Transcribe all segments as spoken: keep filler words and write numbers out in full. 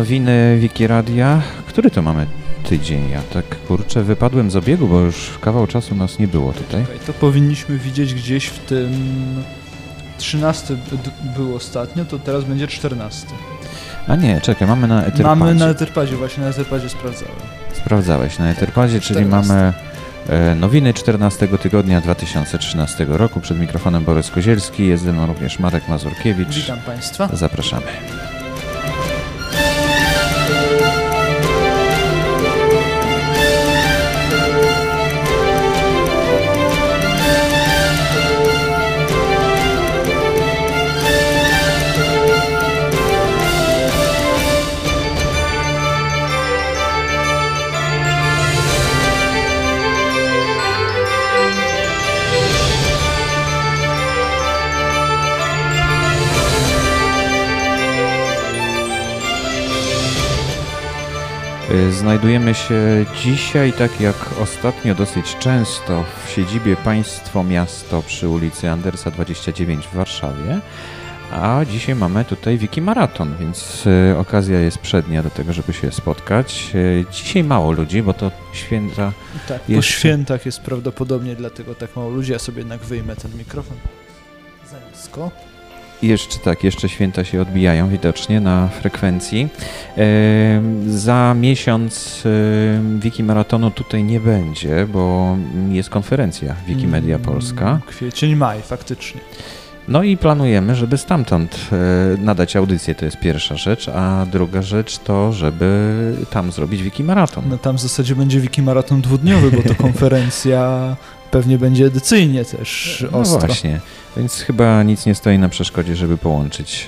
nowiny Wikiradia. Który to mamy tydzień? Ja tak kurczę wypadłem z obiegu, bo już kawał czasu nas nie było tutaj. Czekaj, to powinniśmy widzieć gdzieś w tym... trzynasty był ostatnio, to teraz będzie czternasty. A nie, czekaj, mamy na Etherpadzie. Mamy na Etherpadzie, właśnie na Etherpadzie sprawdzałem. Sprawdzałeś na Etherpadzie, czyli mamy e, nowiny czternastego tygodnia dwa tysiące trzynastego roku. Przed mikrofonem Borys Kozielski, jest ze mną również Marek Mazurkiewicz. Witam Państwa. Zapraszamy. Znajdujemy się dzisiaj, tak jak ostatnio, dosyć często w siedzibie Państwo-Miasto przy ulicy Andersa dwadzieścia dziewięć w Warszawie, a dzisiaj mamy tutaj Wikimaraton, więc okazja jest przednia do tego, żeby się spotkać. Dzisiaj mało ludzi, bo to święta... Tak, po świętach jest prawdopodobnie dlatego tak mało ludzi. Ja sobie jednak wyjmę ten mikrofon za nisko. Jeszcze tak, jeszcze święta się odbijają widocznie na frekwencji. E, za miesiąc e, Wikimaratonu tutaj nie będzie, bo jest konferencja Wikimedia Polska. Kwiecień, maj faktycznie. No i planujemy, żeby stamtąd e, nadać audycję, to jest pierwsza rzecz, a druga rzecz to, żeby tam zrobić Wikimaraton. No tam w zasadzie będzie Wikimaraton dwudniowy, bo to konferencja... Pewnie będzie edycyjnie też ostro. No właśnie, więc chyba nic nie stoi na przeszkodzie, żeby połączyć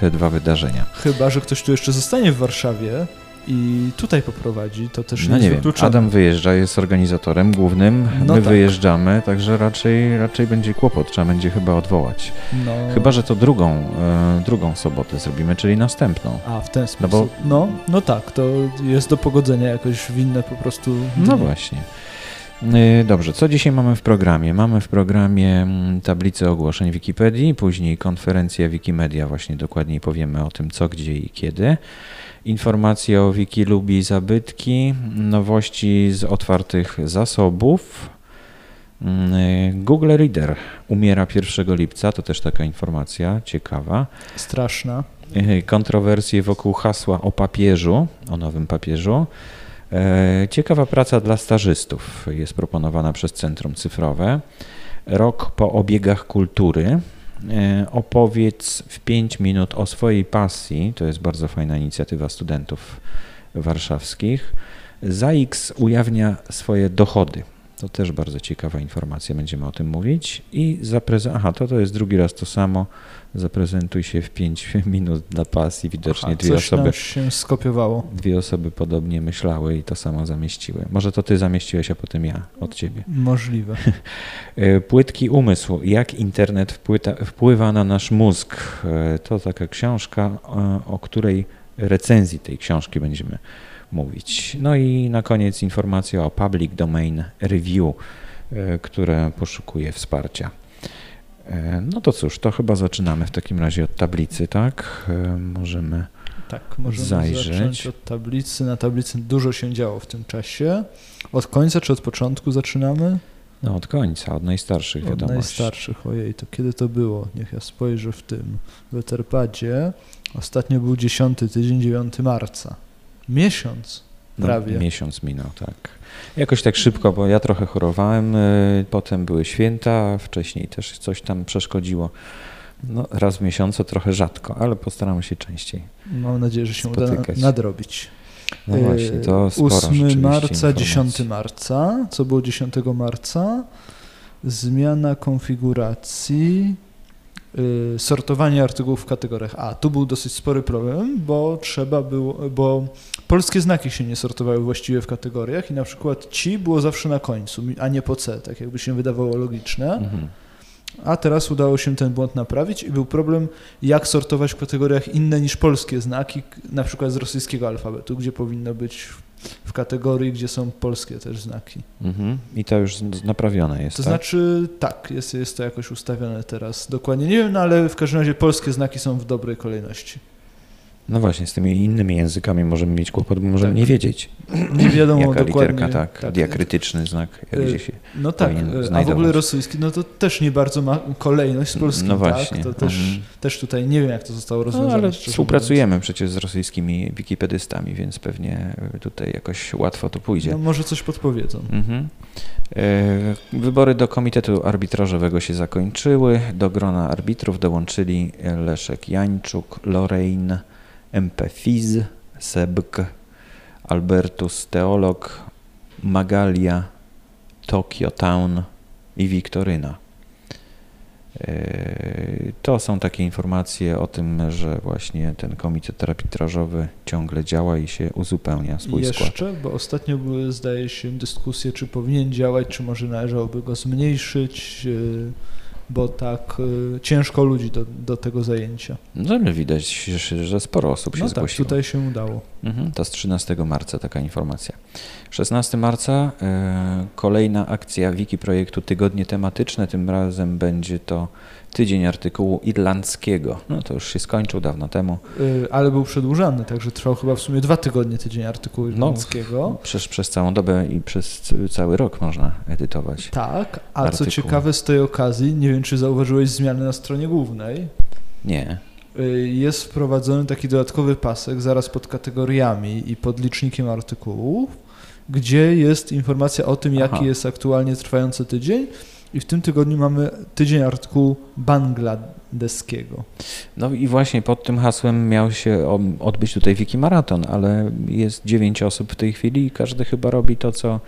te dwa wydarzenia. Chyba że ktoś tu jeszcze zostanie w Warszawie i tutaj poprowadzi, to też no nie jest wykluczone. Adam wyjeżdża, jest organizatorem głównym, no my tak. Wyjeżdżamy, także raczej, raczej będzie kłopot, trzeba będzie chyba odwołać. No. Chyba że to drugą, drugą sobotę zrobimy, czyli następną. A, w ten sposób. No, bo... no, no tak, to jest do pogodzenia jakoś w inne po prostu... No, no właśnie. Dobrze, co dzisiaj mamy w programie? Mamy w programie tablicę ogłoszeń Wikipedii, później konferencja Wikimedia, właśnie dokładniej powiemy o tym co, gdzie i kiedy. Informacje o Wikilubi i zabytki, nowości z otwartych zasobów. Google Reader umiera pierwszego lipca, to też taka informacja ciekawa. Straszna. Kontrowersje wokół hasła o papieżu, o nowym papieżu. Ciekawa praca dla stażystów jest proponowana przez Centrum Cyfrowe. Rok po obiegach kultury. Opowiedz w pięć minut o swojej pasji. To jest bardzo fajna inicjatywa studentów warszawskich. ZAiKS ujawnia swoje dochody. To też bardzo ciekawa informacja, będziemy o tym mówić. I zaprezent... Aha, to, to jest drugi raz to samo. Zaprezentuj się w pięć minut dla pasji. Widocznie Aha, dwie osoby... Nam się skopiowało. Dwie osoby podobnie myślały i to samo zamieściły. Może to ty zamieściłeś, a potem ja od ciebie. Możliwe. Płytki umysłu. Jak internet wpłyta, wpływa na nasz mózg? To taka książka, o której recenzji tej książki będziemy mówić. No i na koniec informacja o Public Domain Review, które poszukuje wsparcia. No to cóż, to chyba zaczynamy w takim razie od tablicy, tak? Możemy, tak, możemy zajrzeć. Zacząć od tablicy. Na tablicy dużo się działo w tym czasie. Od końca czy od początku zaczynamy? No od końca, od najstarszych wiadomości. Od najstarszych, ojej, to kiedy to było? Niech ja spojrzę w tym, w Etherpadzie. Ostatnio był dziesiąty tydzień, dziewiątego marca. Miesiąc prawie. No, miesiąc minął, tak. Jakoś tak szybko, bo ja trochę chorowałem, potem były święta, wcześniej też coś tam przeszkodziło. No, raz w miesiącu trochę rzadko, ale postaram się częściej. Mam nadzieję, że się spotykać. Uda nadrobić. No właśnie, to sporo ósmego marca, dziesiątego marca. Co było dziesiątego marca? Zmiana konfiguracji... sortowanie artykułów w kategoriach. A, tu był dosyć spory problem, bo trzeba było, bo polskie znaki się nie sortowały właściwie w kategoriach i na przykład ci było zawsze na końcu, a nie po C, tak jakby się wydawało logiczne. Mhm. A teraz udało się ten błąd naprawić i był problem, jak sortować w kategoriach inne niż polskie znaki, na przykład z rosyjskiego alfabetu, gdzie powinno być w kategorii, gdzie są polskie też znaki. Mm-hmm. I to już naprawione jest, To tak? znaczy tak, jest, jest to jakoś ustawione teraz dokładnie. Nie wiem, no ale w każdym razie polskie znaki są w dobrej kolejności. No właśnie, z tymi innymi językami możemy mieć kłopot, bo możemy tak. nie wiedzieć, nie wiadomo jaka dokładnie. Literka, tak, tak, diakrytyczny znak, jak gdzieś się no tak, a w ogóle rosyjski, no to też nie bardzo ma kolejność z polskim, no właśnie. Tak? To też, mhm. też tutaj nie wiem, jak to zostało rozwiązane. No, ale współpracujemy mówiąc. przecież z rosyjskimi wikipedystami, więc pewnie tutaj jakoś łatwo to pójdzie. No może coś podpowiedzą. Mhm. Wybory do Komitetu Arbitrażowego się zakończyły. Do grona arbitrów dołączyli Leszek Jańczuk, Lorraine, MPFiz, Sebk, Albertus Teolog, Magalia, Tokyo Town i Wiktoryna. To są takie informacje o tym, że właśnie ten komitet arbitrażowy ciągle działa i się uzupełnia swój skład. Jeszcze, bo ostatnio były, zdaje się, dyskusje, czy powinien działać, czy może należałoby go zmniejszyć, bo tak y, ciężko ludzi do, do tego zajęcia. No ale widać, że sporo osób się no zgłosiło. No tak, tutaj się udało. Mhm, to z trzynastego marca taka informacja. szesnastego marca y, kolejna akcja Wikiprojektu Tygodnie Tematyczne. Tym razem będzie to tydzień artykułu irlandzkiego. No to już się skończył dawno temu. Y, ale był przedłużany, także trwał chyba w sumie dwa tygodnie tydzień artykułu irlandzkiego. No, przez, przez całą dobę i przez cały rok można edytować. Tak, a artykuł. Co ciekawe z tej okazji, nie wiem, czy zauważyłeś zmiany na stronie głównej? Nie. Jest wprowadzony taki dodatkowy pasek zaraz pod kategoriami i pod licznikiem artykułów, gdzie jest informacja o tym, jaki Aha. jest aktualnie trwający tydzień. I w tym tygodniu mamy tydzień artykułu bangladeskiego. No i właśnie pod tym hasłem miał się odbyć tutaj Wikimaraton, ale jest dziewięć osób w tej chwili i każdy chyba robi to, co...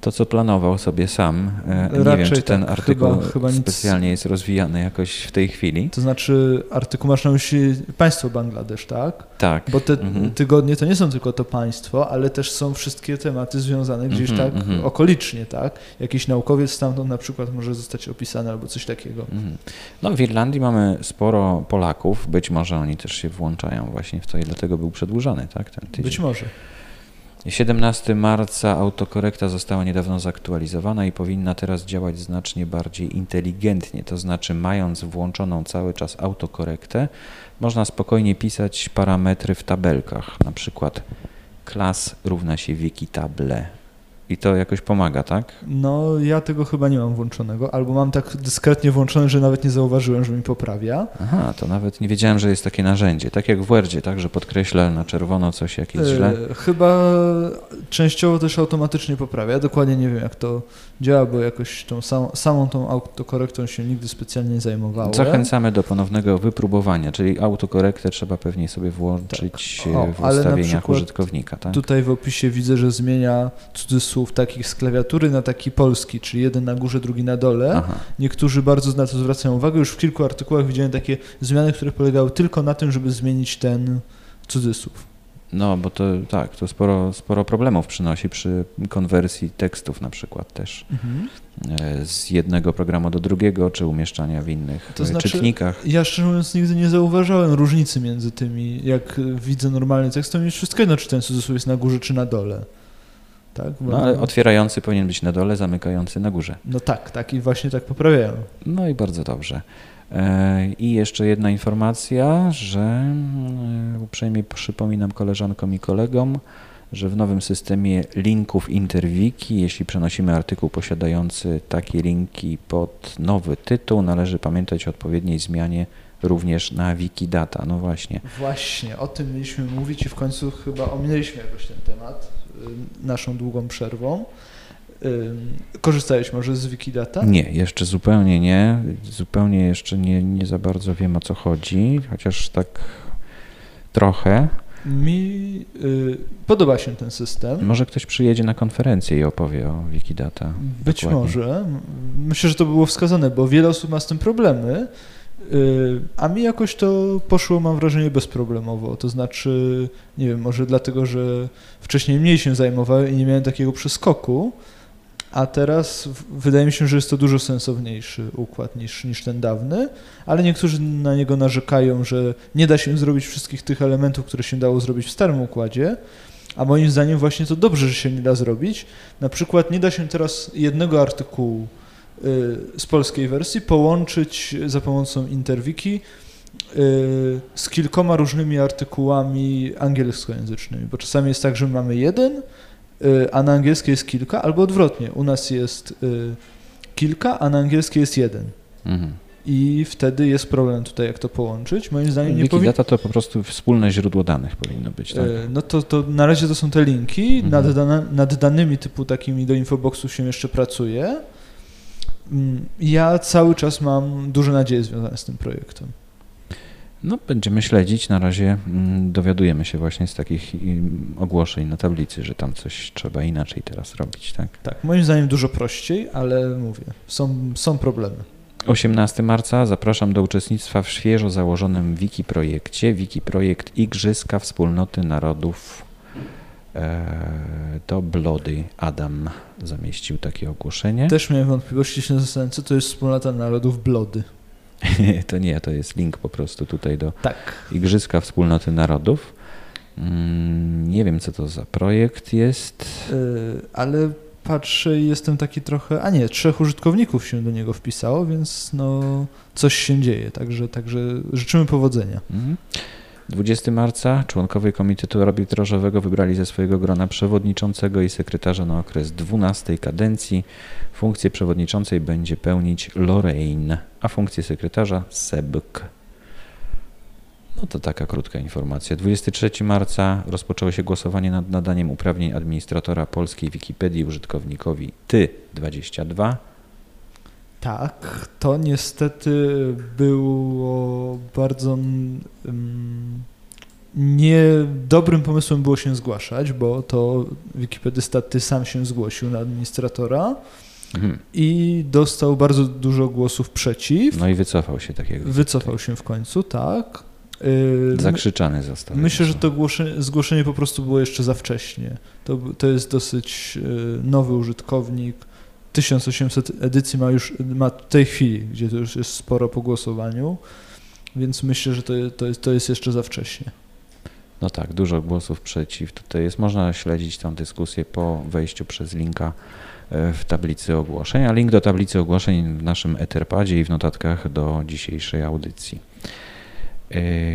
To, co planował sobie sam. Nie Raczej wiem, czy ten tak, artykuł chyba, chyba specjalnie nic... jest rozwijany jakoś w tej chwili. To znaczy artykuł masz na myśli państwo Bangladesz, tak? Tak. Bo te mhm. tygodnie to nie są tylko to państwo, ale też są wszystkie tematy związane gdzieś mhm, tak mhm. okolicznie, tak? Jakiś naukowiec stamtąd na przykład może zostać opisany albo coś takiego. Mhm. No w Irlandii mamy sporo Polaków, być może oni też się włączają właśnie w to i dlatego był przedłużany, tak? Ten tydzień. Być może. siedemnastego marca autokorekta została niedawno zaktualizowana i powinna teraz działać znacznie bardziej inteligentnie, to znaczy mając włączoną cały czas autokorektę, można spokojnie pisać parametry w tabelkach, na przykład klas równa się wikitable. I to jakoś pomaga, tak? No ja tego chyba nie mam włączonego, albo mam tak dyskretnie włączone, że nawet nie zauważyłem, że mi poprawia. Aha, to nawet nie wiedziałem, że jest takie narzędzie, tak jak w Wordzie, tak, że podkreśla na czerwono coś, jak jest yy, źle. Chyba częściowo też automatycznie poprawia, ja dokładnie nie wiem, jak to działa, bo jakoś tą samą, samą tą autokorektą się nigdy specjalnie nie zajmowało. Zachęcamy do ponownego wypróbowania, czyli autokorektę trzeba pewnie sobie włączyć tak. o, w ustawieniach użytkownika. Tak? Tutaj w opisie widzę, że zmienia cudzysłów takich z klawiatury na taki polski, czyli jeden na górze, drugi na dole. Aha. Niektórzy bardzo na to zwracają uwagę. Już w kilku artykułach widziałem takie zmiany, które polegały tylko na tym, żeby zmienić ten cudzysłów. No, bo to tak, to sporo, sporo problemów przynosi przy konwersji tekstów na przykład też. Mhm. Z jednego programu do drugiego, czy umieszczania w innych to znaczy, czytnikach. Ja szczerze mówiąc nigdy nie zauważałem różnicy między tymi, jak widzę normalny tekst, to mi wszystko jedno, czy ten cudzysłów jest na górze, czy na dole. Tak, no ale otwierający powinien być na dole, zamykający na górze. No tak, tak i właśnie tak poprawiają. No i bardzo dobrze. I jeszcze jedna informacja, że uprzejmie przypominam koleżankom i kolegom, że w nowym systemie linków Interwiki, jeśli przenosimy artykuł posiadający takie linki pod nowy tytuł, należy pamiętać o odpowiedniej zmianie również na Wikidata. No właśnie. Właśnie, o tym mieliśmy mówić i w końcu chyba ominęliśmy jakoś ten temat naszą długą przerwą. Korzystałeś może z Wikidata? Nie, jeszcze zupełnie nie. Zupełnie jeszcze nie, nie za bardzo wiem, o co chodzi, chociaż tak trochę. Mi y, podoba się ten system. Może ktoś przyjedzie na konferencję i opowie o Wikidata. Być dokładnie. Może. Myślę, że to było wskazane, bo wiele osób ma z tym problemy, a mi jakoś to poszło, mam wrażenie, bezproblemowo, to znaczy, nie wiem, może dlatego, że wcześniej mniej się zajmowałem i nie miałem takiego przeskoku, a teraz wydaje mi się, że jest to dużo sensowniejszy układ niż, niż ten dawny, ale niektórzy na niego narzekają, że nie da się zrobić wszystkich tych elementów, które się dało zrobić w starym układzie, a moim zdaniem właśnie to dobrze, że się nie da zrobić. Na przykład nie da się teraz jednego artykułu z polskiej wersji połączyć za pomocą Interwiki z kilkoma różnymi artykułami angielskojęzycznymi, bo czasami jest tak, że mamy jeden, a na angielskiej jest kilka, albo odwrotnie, u nas jest kilka, a na angielskiej jest jeden. Mhm. I wtedy jest problem tutaj, jak to połączyć. Moim zdaniem nie Wikidata powi- to po prostu wspólne źródło danych powinno być, tak? No to, to na razie to są te linki. Mhm. Nad, dan- nad danymi typu takimi do infoboxów się jeszcze pracuje. Ja cały czas mam duże nadzieje związane z tym projektem. No, będziemy śledzić. Na razie dowiadujemy się właśnie z takich ogłoszeń na tablicy, że tam coś trzeba inaczej teraz robić, tak? Tak, moim zdaniem dużo prościej, ale mówię, są, są problemy. osiemnastego marca zapraszam do uczestnictwa w świeżo założonym Wikiprojekcie, Wikiprojekt Igrzyska Wspólnoty Narodów. To Blody Adam zamieścił takie ogłoszenie. Też miałem wątpliwości, się zastanawiam, co to jest Wspólnota Narodów Blody. To nie, to jest link po prostu tutaj do tak. Igrzyska Wspólnoty Narodów. Mm, nie wiem, co to za projekt jest. Yy, ale patrzę i jestem taki trochę... A nie, trzech użytkowników się do niego wpisało, więc no coś się dzieje. Także, także życzymy powodzenia. Mhm. dwudziestego marca członkowie Komitetu Arbitrażowego wybrali ze swojego grona przewodniczącego i sekretarza na okres dwunastej kadencji. Funkcję przewodniczącej będzie pełnić Lorraine, a funkcję sekretarza Sebk. No to taka krótka informacja. dwudziestego trzeciego marca rozpoczęło się głosowanie nad nadaniem uprawnień administratora polskiej Wikipedii użytkownikowi Ty dwadzieścia dwa. Tak, to niestety było bardzo um, niedobrym pomysłem było się zgłaszać, bo to wikipedysta Ty sam się zgłosił na administratora mhm. i dostał bardzo dużo głosów przeciw. No i wycofał się takiego. Wycofał się w końcu, tak. Yy, Zakrzyczany został. Myślę, że to głoszenie, zgłoszenie po prostu było jeszcze za wcześnie. To, to jest dosyć nowy użytkownik. tysiąc osiemset edycji ma już ma w tej chwili, gdzie to już jest sporo po głosowaniu, więc myślę, że to, to, jest, to jest jeszcze za wcześnie. No tak, dużo głosów przeciw tutaj jest. Można śledzić tam dyskusję po wejściu przez linka w tablicy ogłoszeń, a link do tablicy ogłoszeń w naszym Etherpadzie i w notatkach do dzisiejszej audycji.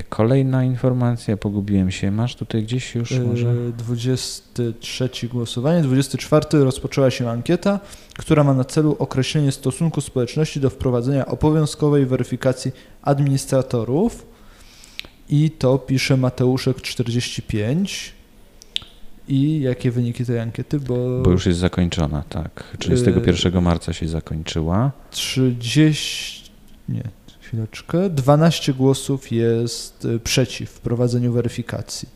Kolejna informacja, pogubiłem się, masz tutaj gdzieś już może? dwudzieste trzecie głosowanie, dwudziestego czwartego rozpoczęła się ankieta, która ma na celu określenie stosunku społeczności do wprowadzenia obowiązkowej weryfikacji administratorów i to pisze Mateuszek czterdzieści pięć. I jakie wyniki tej ankiety, bo... Bo już jest zakończona, tak, trzydziestego pierwszego marca się zakończyła. trzydzieści... nie. Chwileczkę. dwanaście głosów jest przeciw wprowadzeniu weryfikacji.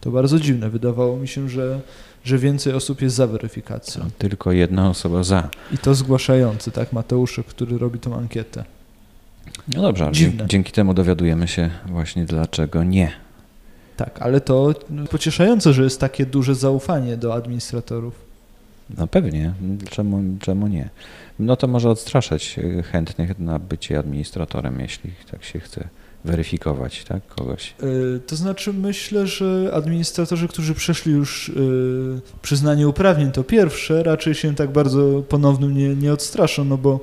To bardzo dziwne. Wydawało mi się, że, że więcej osób jest za weryfikacją. No, tylko jedna osoba za. I to zgłaszający, tak? Mateuszek, który robi tą ankietę. No dobrze, ale dzięki, dzięki temu dowiadujemy się właśnie, dlaczego nie. Tak, ale to pocieszające, że jest takie duże zaufanie do administratorów. No pewnie, czemu, czemu nie? No to może odstraszać chętnych na bycie administratorem, jeśli tak się chce weryfikować, tak, kogoś. Yy, to znaczy myślę, że administratorzy, którzy przeszli już yy, przyznanie uprawnień, to pierwsze, raczej się tak bardzo ponownym nie, nie odstraszą, no bo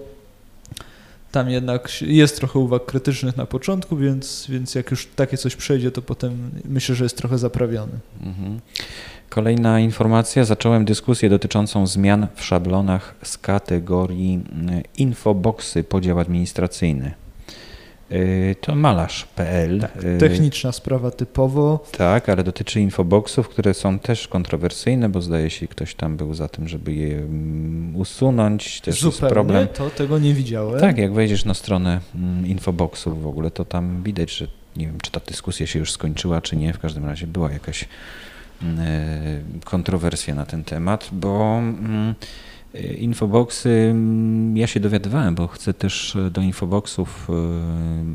tam jednak jest trochę uwag krytycznych na początku, więc, więc jak już takie coś przejdzie, to potem myślę, że jest trochę zaprawiony. Mhm. Kolejna informacja. Zacząłem dyskusję dotyczącą zmian w szablonach z kategorii infoboxy, podział administracyjny. To malarz kropka p l. Tak, techniczna sprawa typowo. Tak, ale dotyczy infoboxów, które są też kontrowersyjne, bo zdaje się, ktoś tam był za tym, żeby je usunąć. Też zupełnie, jest problem. To tego nie widziałem. Tak, jak wejdziesz na stronę infoboxów w ogóle, to tam widać, że nie wiem, czy ta dyskusja się już skończyła, czy nie. W każdym razie była jakaś kontrowersje na ten temat, bo infoboxy, ja się dowiadywałem, bo chcę też do infoboxów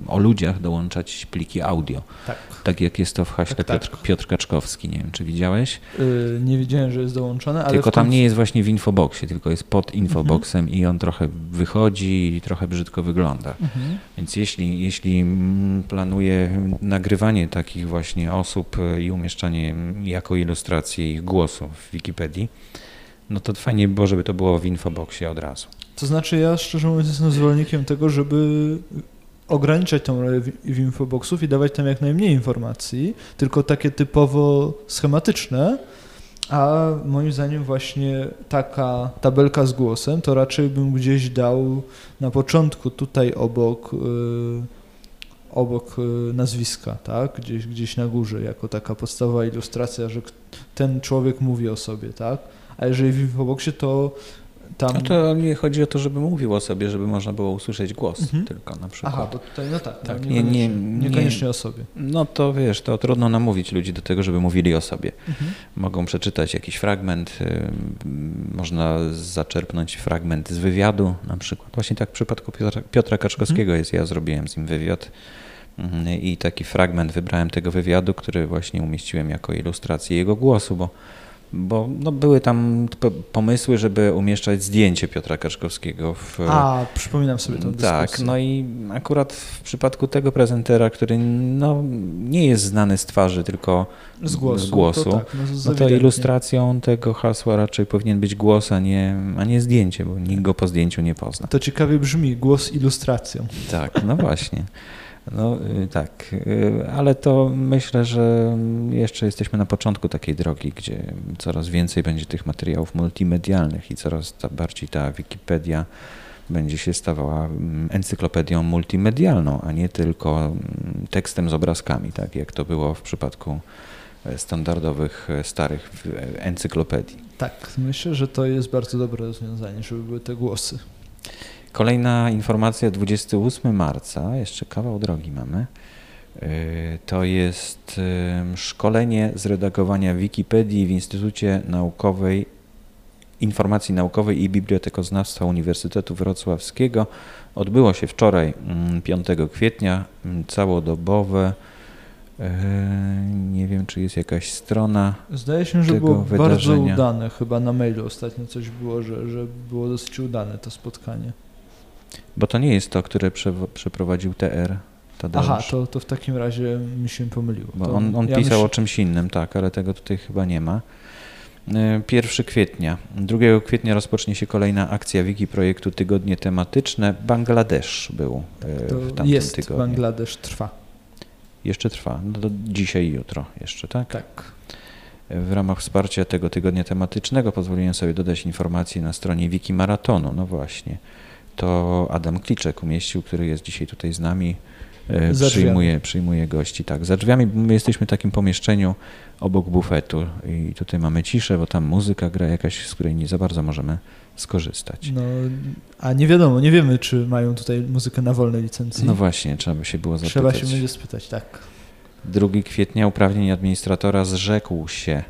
o ludziach dołączać pliki audio. Tak, tak jak jest to w haśle tak, Piotr, tak. Piotr Kaczkowski, nie wiem, czy widziałeś? Yy, nie widziałem, że jest dołączone, ale... Tylko tam końcu... nie jest właśnie w infoboxie, tylko jest pod infoboxem mhm. i on trochę wychodzi i trochę brzydko wygląda. Mhm. Więc jeśli, jeśli planuję nagrywanie takich właśnie osób i umieszczanie jako ilustrację ich głosu w Wikipedii, no to fajnie było, żeby to było w infoboxie od razu. To znaczy ja szczerze mówiąc jestem zwolennikiem tego, żeby ograniczać tą rolę w infoboxów i dawać tam jak najmniej informacji, tylko takie typowo schematyczne, a moim zdaniem właśnie taka tabelka z głosem to raczej bym gdzieś dał na początku tutaj obok, yy, obok nazwiska, tak? Gdzieś, gdzieś na górze, jako taka podstawowa ilustracja, że ten człowiek mówi o sobie, tak? A jeżeli w infoboxie, to tam... A to mnie chodzi o to, żeby mówił o sobie, żeby można było usłyszeć głos mhm. tylko na przykład. Aha, bo tutaj no tak, tak nie, nie, nie, niekoniecznie nie, o sobie. No to wiesz, to trudno namówić ludzi do tego, żeby mówili o sobie. Mhm. Mogą przeczytać jakiś fragment, y, można zaczerpnąć fragment z wywiadu na przykład. Właśnie tak w przypadku Piotra, Piotra Kaczkowskiego mhm. jest, ja zrobiłem z nim wywiad y, i taki fragment wybrałem tego wywiadu, który właśnie umieściłem jako ilustrację jego głosu, bo Bo no, były tam pomysły, żeby umieszczać zdjęcie Piotra Kaczkowskiego. W... A, przypominam sobie tę dyskusję. Tak, no i akurat w przypadku tego prezentera, który no, nie jest znany z twarzy, tylko z głosu, z głosu to, tak, no, no to ilustracją tego hasła raczej powinien być głos, a nie, a nie zdjęcie, bo nikt go po zdjęciu nie pozna. To ciekawie brzmi, głos ilustracją. Tak, no właśnie. No tak, ale to myślę, że jeszcze jesteśmy na początku takiej drogi, gdzie coraz więcej będzie tych materiałów multimedialnych i coraz ta, bardziej ta Wikipedia będzie się stawała encyklopedią multimedialną, a nie tylko tekstem z obrazkami, tak jak to było w przypadku standardowych, starych encyklopedii. Tak, myślę, że to jest bardzo dobre rozwiązanie, żeby były te głosy. Kolejna informacja, dwudziestego ósmego marca, jeszcze kawał drogi mamy, to jest szkolenie z redagowania Wikipedii w Instytucie Naukowej, Informacji Naukowej i Bibliotekoznawstwa Uniwersytetu Wrocławskiego. Odbyło się wczoraj, piątego kwietnia, całodobowe. Nie wiem, czy jest jakaś strona. Zdaje się, że tego było wydarzenia. Bardzo udane, chyba na mailu ostatnio coś było, że, że było dosyć udane to spotkanie. Bo to nie jest to, które przeprowadził T R. Tadeusz. Aha, to, to w takim razie mi się pomyliło. Bo on on ja pisał myśl... o czymś innym, tak, ale tego tutaj chyba nie ma. pierwszego kwietnia. drugiego kwietnia rozpocznie się kolejna akcja Wikiprojektu Tygodnie Tematyczne. Bangladesz był tak, to w tamtym jest, tygodniu. Bangladesz trwa. Jeszcze trwa, no do dzisiaj i jutro jeszcze, tak? Tak. W ramach wsparcia tego tygodnia tematycznego pozwoliłem sobie dodać informacje na stronie Wikimaratonu. No właśnie, to Adam Kliczek umieścił, który jest dzisiaj tutaj z nami, przyjmuje, przyjmuje gości. Tak, za drzwiami my jesteśmy w takim pomieszczeniu obok bufetu i tutaj mamy ciszę, bo tam muzyka gra jakaś, z której nie za bardzo możemy skorzystać. No, a nie wiadomo, nie wiemy, czy mają tutaj muzykę na wolnej licencji. No właśnie, trzeba by się było zapytać. Trzeba się będzie spytać, tak. drugiego kwietnia uprawnień administratora zrzekł się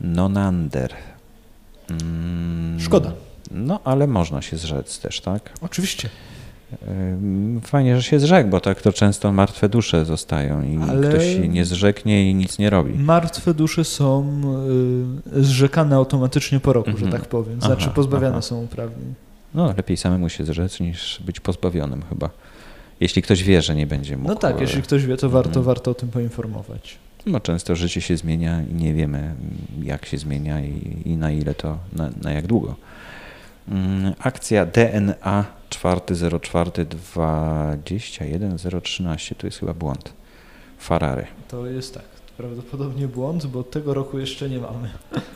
Nonander. Mm, Szkoda. No, ale można się zrzec też, tak? Oczywiście. Fajnie, że się zrzekł, bo tak to często martwe dusze zostają i ale ktoś się nie zrzeknie i nic nie robi. Martwe dusze są y, zrzekane automatycznie po roku, mm-hmm. że tak powiem. Znaczy aha, pozbawiane aha. są uprawnień. No lepiej samemu się zrzec niż być pozbawionym chyba. Jeśli ktoś wie, że nie będzie mógł. No tak, ale... jeśli ktoś wie, to warto, mm-hmm. warto o tym poinformować. No często życie się zmienia i nie wiemy, jak się zmienia i, i na ile to, na, na jak długo. Akcja D N A czwarty zero czwarty dwadzieścia jeden zero trzynaście, to jest chyba błąd Farary. To jest tak, prawdopodobnie błąd, bo tego roku jeszcze nie mamy.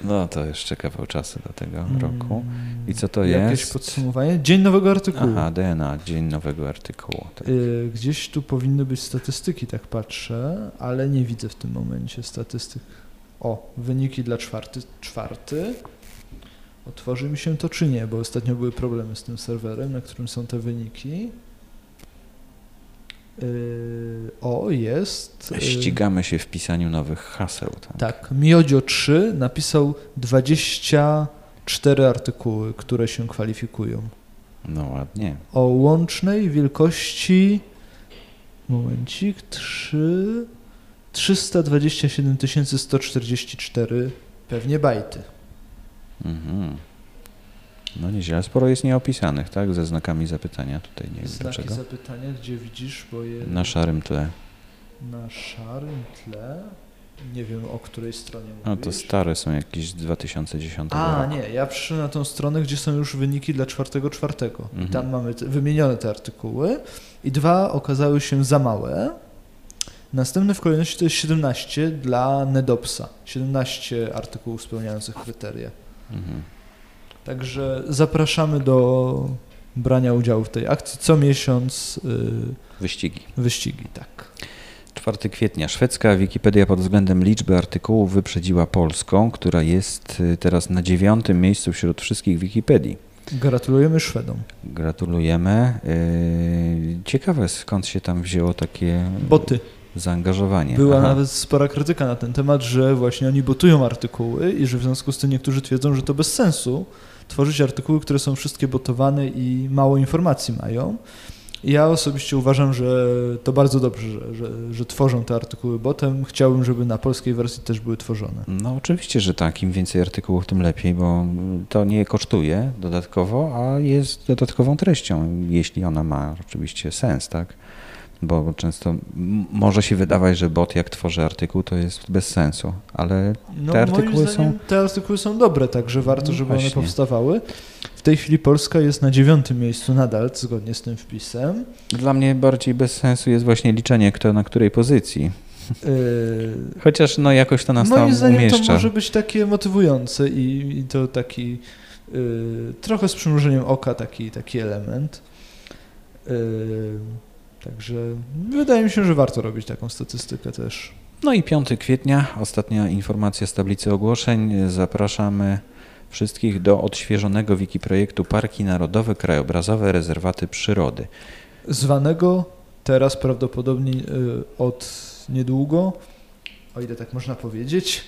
No to jeszcze kawał czasu do tego hmm. roku. I co to Jakieś jest? Jakieś podsumowanie? Dzień nowego artykułu. Aha, D N A, dzień nowego artykułu. Tak. Yy, gdzieś tu powinny być statystyki, tak patrzę, ale nie widzę w tym momencie statystyk. O, wyniki dla czwarty czwarty. Otworzy mi się to czy nie, bo ostatnio były problemy z tym serwerem, na którym są te wyniki. Yy, o, jest. Yy, Ścigamy się w pisaniu nowych haseł. Tak, tak. Miodzio trzy napisał dwadzieścia cztery artykuły, które się kwalifikują. No ładnie. O łącznej wielkości, momencik, trzysta dwadzieścia siedem tysięcy sto czterdzieści cztery pewnie bajty. Mhm. No nieźle, sporo jest nieopisanych, tak? Ze znakami zapytania tutaj, nie wiem Znaki dlaczego. Znaki zapytania, gdzie widzisz, bo je... Na szarym tle. Na szarym tle? Nie wiem, o której stronie mówisz. No to stare są jakieś z dwa tysiące dziesiątego A, roku. A nie, ja przyszedłem na tą stronę, gdzie są już wyniki dla czwartego czwartego. Mhm. I tam mamy te, wymienione te artykuły i dwa okazały się za małe. Następne w kolejności to jest siedemnaście dla Nedopsa. siedemnaście artykułów spełniających kryteria. Mhm. Także zapraszamy do brania udziału w tej akcji. Co miesiąc yy, wyścigi. Wyścigi, tak. czwartego kwietnia. Szwedzka Wikipedia pod względem liczby artykułów wyprzedziła polską, która jest teraz na dziewiątym miejscu wśród wszystkich Wikipedii. Gratulujemy Szwedom. Gratulujemy. Ciekawe, skąd się tam wzięło takie boty. Zaangażowanie. Była Aha. nawet spora krytyka na ten temat, że właśnie oni botują artykuły i że w związku z tym niektórzy twierdzą, że to bez sensu tworzyć artykuły, które są wszystkie botowane i mało informacji mają. Ja osobiście uważam, że to bardzo dobrze, że, że, że tworzą te artykuły botem. Chciałbym, żeby na polskiej wersji też były tworzone. No oczywiście, że tak. Im więcej artykułów, tym lepiej, bo to nie kosztuje dodatkowo, a jest dodatkową treścią, jeśli ona ma oczywiście sens, tak? Bo często może się wydawać, że bot jak tworzy artykuł, to jest bez sensu, ale no, te artykuły są... te artykuły są dobre, także warto, żeby no one powstawały. W tej chwili Polska jest na dziewiątym miejscu nadal, zgodnie z tym wpisem. Dla mnie bardziej bez sensu jest właśnie liczenie, kto na której pozycji. Yy... Chociaż no jakoś to nas tam umieszcza. Moim zdaniem to może być takie motywujące i, i to taki yy, trochę z przymrużeniem oka taki, taki element. Yy... Także wydaje mi się, że warto robić taką statystykę też. No i piątego kwietnia, ostatnia informacja z tablicy ogłoszeń. Zapraszamy wszystkich do odświeżonego wikiprojektu Parki Narodowe, Krajobrazowe, Rezerwaty Przyrody. Zwanego teraz prawdopodobnie od niedługo, o ile tak można powiedzieć,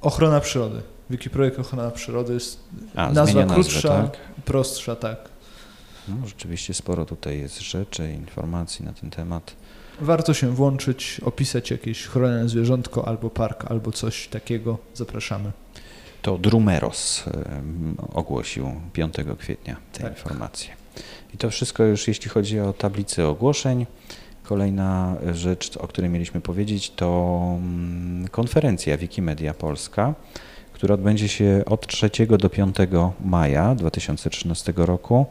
Ochrona Przyrody. Wikiprojekt Ochrona Przyrody jest A, nazwa krótsza, nazwę, tak? prostsza, tak. No, rzeczywiście sporo tutaj jest rzeczy, informacji na ten temat. Warto się włączyć, opisać jakieś chronione zwierzątko albo park, albo coś takiego. Zapraszamy. To Drumeros ogłosił piątego kwietnia te tak. informacje. I to wszystko już jeśli chodzi o tablicę ogłoszeń. Kolejna rzecz, o której mieliśmy powiedzieć, to konferencja Wikimedia Polska, która odbędzie się od trzeciego do piątego maja dwa tysiące trzynastego roku.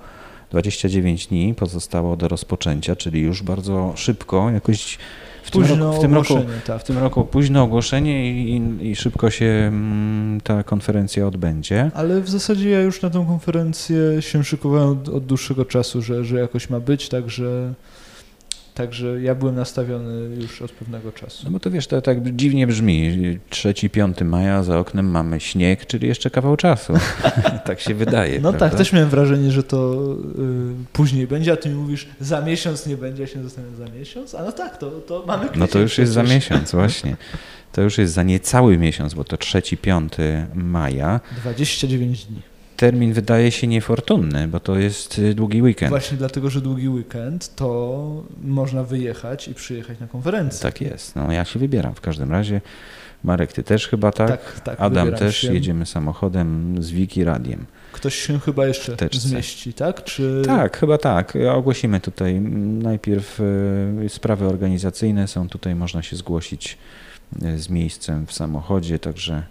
dwadzieścia dziewięć dni pozostało do rozpoczęcia, czyli już bardzo szybko, jakoś w tym, roku, w tym, roku, tak. w tym roku późno ogłoszenie i, i, i szybko się ta konferencja odbędzie. Ale w zasadzie ja już na tą konferencję się szykowałem od, od dłuższego czasu, że, że jakoś ma być, także... Także ja byłem nastawiony już od pewnego czasu. No bo to wiesz, to tak dziwnie brzmi. trzeciego do piątego maja za oknem mamy śnieg, czyli jeszcze kawał czasu. Tak się wydaje. No prawda? Tak, też miałem wrażenie, że to yy, później będzie, a ty mi mówisz za miesiąc nie będzie, ja się zastanawiam za miesiąc, a no tak, to, to mamy kwiecień. No to już jest za miesiąc, właśnie. To już jest za niecały miesiąc, bo to trzeciego do piątego maja. dwadzieścia dziewięć dni. Termin wydaje się niefortunny, bo to jest długi weekend. Właśnie dlatego, że długi weekend, to można wyjechać i przyjechać na konferencję. Tak jest. No ja się wybieram w każdym razie. Marek, ty też chyba tak? Tak, tak. Adam też. Się. Jedziemy samochodem z Wikiradiem. Ktoś się chyba jeszcze zmieści, tak? Czy... Tak, chyba tak. Ogłosimy tutaj najpierw sprawy organizacyjne są tutaj, można się zgłosić z miejscem w samochodzie, także...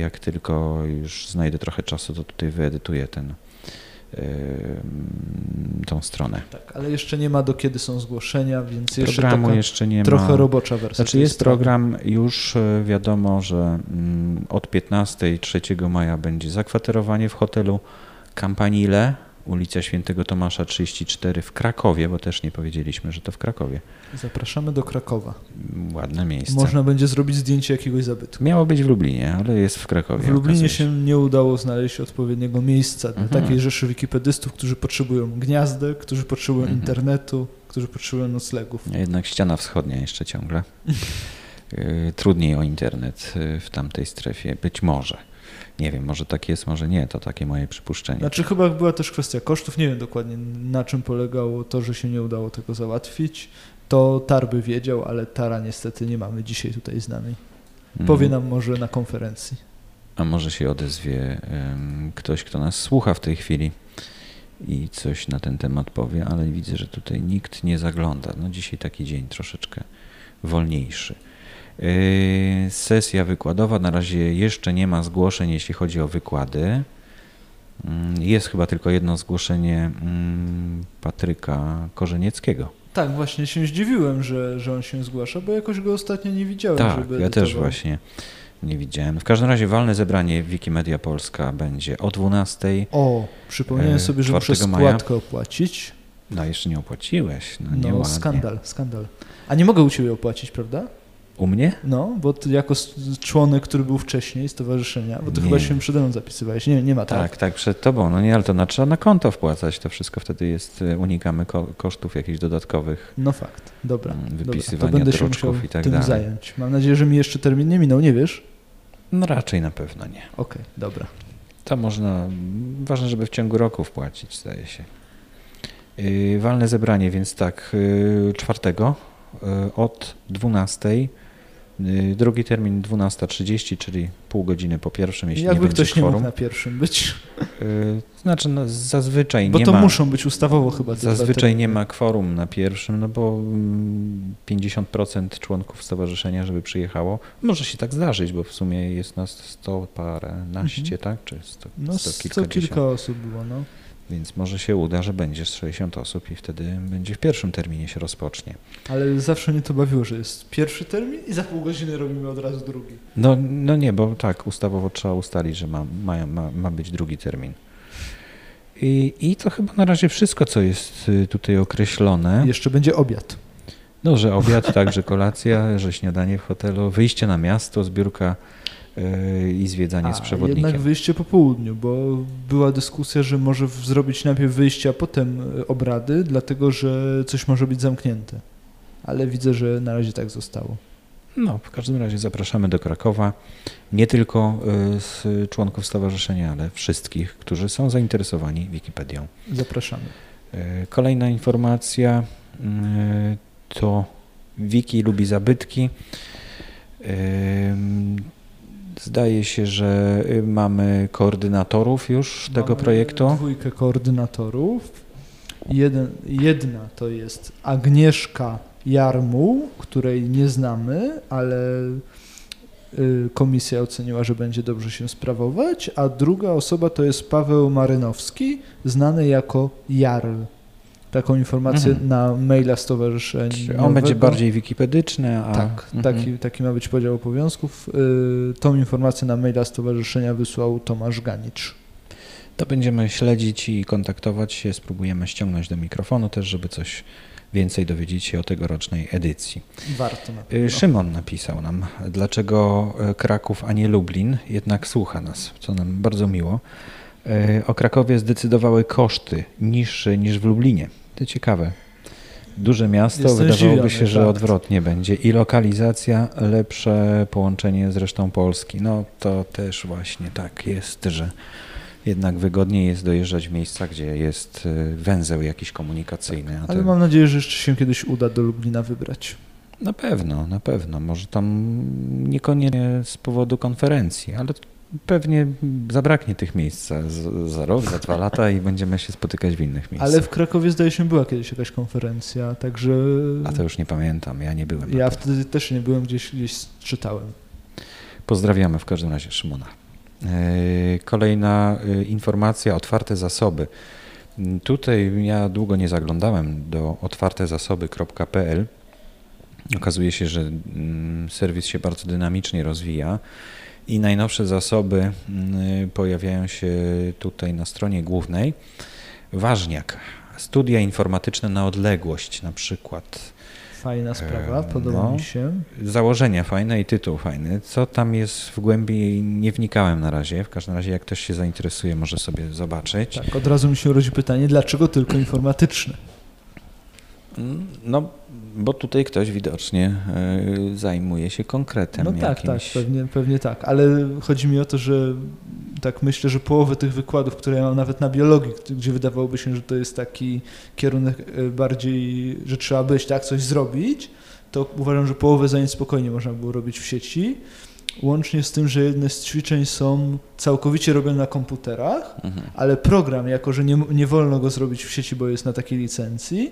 Jak tylko już znajdę trochę czasu, to tutaj wyedytuję ten, tą stronę. Tak, ale jeszcze nie ma do kiedy są zgłoszenia, więc jeszcze, taka jeszcze nie trochę ma. Robocza wersja. Znaczy jest program, już wiadomo, że od piętnastego do trzeciego maja będzie zakwaterowanie w hotelu Campanile, ulica Świętego Tomasza trzydzieści cztery w Krakowie, bo też nie powiedzieliśmy, że to w Krakowie. Zapraszamy do Krakowa. Ładne miejsce. Można będzie zrobić zdjęcie jakiegoś zabytku. Miało być w Lublinie, ale jest w Krakowie. W Lublinie się nie udało znaleźć odpowiedniego miejsca mhm. dla takiej rzeszy wikipedystów, którzy potrzebują gniazdek, którzy potrzebują mhm. internetu, którzy potrzebują noclegów. A jednak ściana wschodnia jeszcze ciągle. Trudniej o internet w tamtej strefie, być może. Nie wiem, może tak jest, może nie, to takie moje przypuszczenie. Znaczy chyba była też kwestia kosztów, nie wiem dokładnie na czym polegało to, że się nie udało tego załatwić. To Tar by wiedział, ale Tara niestety nie mamy dzisiaj tutaj z nami. Powie nam może na konferencji. A może się odezwie ktoś, kto nas słucha w tej chwili i coś na ten temat powie, ale widzę, że tutaj nikt nie zagląda. No dzisiaj taki dzień troszeczkę wolniejszy. Sesja wykładowa, na razie jeszcze nie ma zgłoszeń, jeśli chodzi o wykłady. Jest chyba tylko jedno zgłoszenie Patryka Korzenieckiego. Tak, właśnie się zdziwiłem, że, że on się zgłasza, bo jakoś go ostatnio nie widziałem. Tak, żeby ja też właśnie nie widziałem. W każdym razie walne zebranie Wikimedia Polska będzie o dwunastej. O, przypomniałem sobie, że muszę składkę opłacić. No, jeszcze nie opłaciłeś. No, no nie skandal, skandal. A nie mogę u ciebie opłacić, prawda? U mnie? No, bo ty jako członek, który był wcześniej stowarzyszenia, bo ty nie. chyba się przede mną zapisywałeś, nie, nie ma tak? Tak, tak, przed tobą, no nie, ale to trzeba na konto wpłacać, to wszystko wtedy jest, unikamy ko kosztów jakichś dodatkowych. No fakt, dobra, wypisywania dobra, to druczków i tak tym dalej. Zająć. Mam nadzieję, że mi jeszcze termin nie minął, nie wiesz? No raczej na pewno nie. Okej, okay, dobra. To można, ważne, żeby w ciągu roku wpłacić, zdaje się. Yy, walne zebranie, więc tak, yy, czwartego yy, od dwunastej. Drugi termin dwunasta trzydzieści, czyli pół godziny po pierwszym, jeśli Jakby nie będzie ktoś kworum. Nie mógł na pierwszym być. Znaczy no, zazwyczaj bo nie ma... Bo to muszą być ustawowo chyba. Zazwyczaj nie ma kworum na pierwszym, no bo pięćdziesiąt procent członków stowarzyszenia, żeby przyjechało. Może się tak zdarzyć, bo w sumie jest nas sto paręnaście, mhm. tak? Czy sto, no sto, sto kilka osób było, no. Więc może się uda, że będzie sześćdziesiąt osób i wtedy będzie w pierwszym terminie się rozpocznie. Ale zawsze mnie to bawiło, że jest pierwszy termin i za pół godziny robimy od razu drugi. No, no nie, bo tak ustawowo trzeba ustalić, że ma, ma, ma, ma być drugi termin. I, I to chyba na razie wszystko, co jest tutaj określone. Jeszcze będzie obiad. No, że obiad, także kolacja, że śniadanie w hotelu, wyjście na miasto, zbiórka i zwiedzanie a, z przewodnikiem. Jednak wyjście po południu, bo była dyskusja, że może zrobić najpierw wyjście, a potem obrady, dlatego że coś może być zamknięte. Ale widzę, że na razie tak zostało. No, w każdym razie zapraszamy do Krakowa, nie tylko z członków stowarzyszenia, ale wszystkich, którzy są zainteresowani Wikipedią. Zapraszamy. Kolejna informacja to Wiki lubi zabytki. Zdaje się, że mamy koordynatorów już mamy tego projektu. Dwójkę koordynatorów. Jeden, jedna to jest Agnieszka Jarmuł, której nie znamy, ale komisja oceniła, że będzie dobrze się sprawować, a druga osoba to jest Paweł Marynowski, znany jako Jarl. Taką informację mhm. na maila stowarzyszenia. On nowego. Będzie bardziej wikipedyczny. A... Tak, taki, mhm. taki ma być podział obowiązków. Yy, tą informację na maila stowarzyszenia wysłał Tomasz Ganicz. To będziemy śledzić i kontaktować się, spróbujemy ściągnąć do mikrofonu też, żeby coś więcej dowiedzieć się o tegorocznej edycji. Warto na pewno. Szymon napisał nam, dlaczego Kraków, a nie Lublin, jednak słucha nas, co nam bardzo miło. O Krakowie zdecydowały koszty niższe niż w Lublinie. To ciekawe. Duże miasto, jestem wydawałoby się, że odwrotnie będzie. I lokalizacja, lepsze połączenie z resztą Polski. No to też właśnie tak jest, że jednak wygodniej jest dojeżdżać w miejsca, gdzie jest węzeł jakiś komunikacyjny. A Ale mam nadzieję, że jeszcze się kiedyś uda do Lublina wybrać. Na pewno, na pewno. Może tam niekoniecznie z powodu konferencji, ale pewnie zabraknie tych miejsc za rok, za dwa lata i będziemy się spotykać w innych miejscach. Ale w Krakowie zdaje się była kiedyś jakaś konferencja, także... A to już nie pamiętam, ja nie byłem. Ja wtedy też nie byłem, gdzieś, gdzieś czytałem. Pozdrawiamy w każdym razie Szymona. Kolejna informacja, otwarte zasoby. Tutaj ja długo nie zaglądałem do otwarte zasoby kropka p l. Okazuje się, że serwis się bardzo dynamicznie rozwija. I najnowsze zasoby pojawiają się tutaj na stronie głównej. Ważniak. Studia informatyczne na odległość na przykład. Fajna sprawa, podoba no, mi się. Założenia fajne i tytuł fajny. Co tam jest w głębi, nie wnikałem na razie. W każdym razie jak ktoś się zainteresuje, może sobie zobaczyć. Tak, od razu mi się rodzi pytanie, dlaczego tylko informatyczne? No, bo tutaj ktoś widocznie zajmuje się konkretem. No tak, jakimś... tak, pewnie, pewnie tak, ale chodzi mi o to, że tak myślę, że połowę tych wykładów, które ja mam nawet na biologii, gdzie wydawałoby się, że to jest taki kierunek bardziej, że trzeba być, tak, coś zrobić, to uważam, że połowę zajęć spokojnie można było robić w sieci, łącznie z tym, że jedne z ćwiczeń są całkowicie robione na komputerach, mhm. ale program, jako że nie, nie wolno go zrobić w sieci, bo jest na takiej licencji,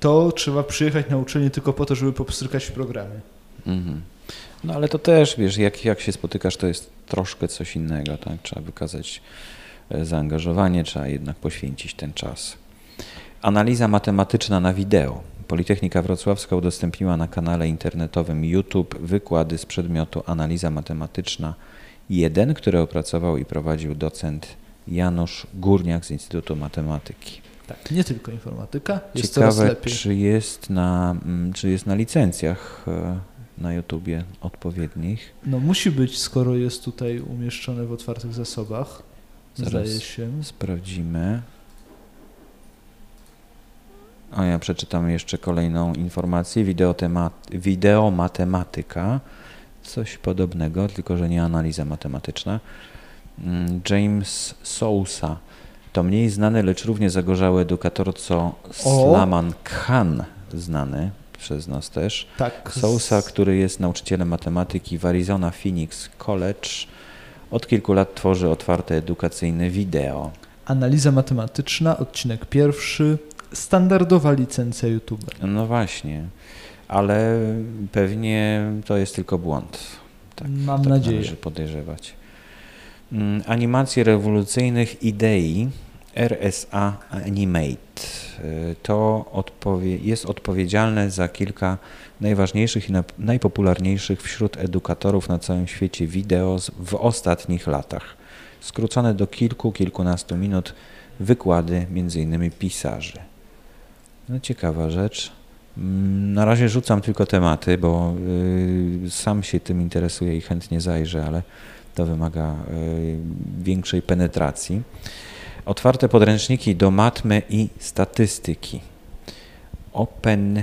to trzeba przyjechać na uczelnię tylko po to, żeby popstrykać w programie. Mhm. No ale to też, wiesz, jak, jak się spotykasz, to jest troszkę coś innego, tak? Trzeba wykazać zaangażowanie, trzeba jednak poświęcić ten czas. Analiza matematyczna na wideo. Politechnika Wrocławska udostępniła na kanale internetowym YouTube wykłady z przedmiotu Analiza matematyczna jeden, który opracował i prowadził docent Janusz Górniak z Instytutu Matematyki. Tak, nie tylko informatyka, jest coraz lepiej. Ciekawe, czy jest na, czy jest na licencjach na YouTubie odpowiednich. No musi być, skoro jest tutaj umieszczone w otwartych zasobach. Zaraz zdaje się. Sprawdzimy. O, ja przeczytam jeszcze kolejną informację. Wideo matematyka. Coś podobnego, tylko że nie analiza matematyczna. James Sousa. To mniej znany, lecz równie zagorzały edukator, co Slaman Khan, znany przez nas też. Tak. Sousa, który jest nauczycielem matematyki w Arizona Phoenix College, od kilku lat tworzy otwarte edukacyjne wideo. Analiza matematyczna, odcinek pierwszy. Standardowa licencja YouTube. No właśnie, ale pewnie to jest tylko błąd. Tak, mam tak nadzieję. Należy podejrzewać. Animacje rewolucyjnych idei R S A Animate. To odpowie- jest odpowiedzialne za kilka najważniejszych i na- najpopularniejszych wśród edukatorów na całym świecie wideo w ostatnich latach. Skrócone do kilku, kilkunastu minut wykłady między innymi pisarzy. No ciekawa rzecz. Na razie rzucam tylko tematy, bo y, sam się tym interesuję i chętnie zajrzę, ale to wymaga y, większej penetracji. Otwarte podręczniki do matmy i statystyki. Open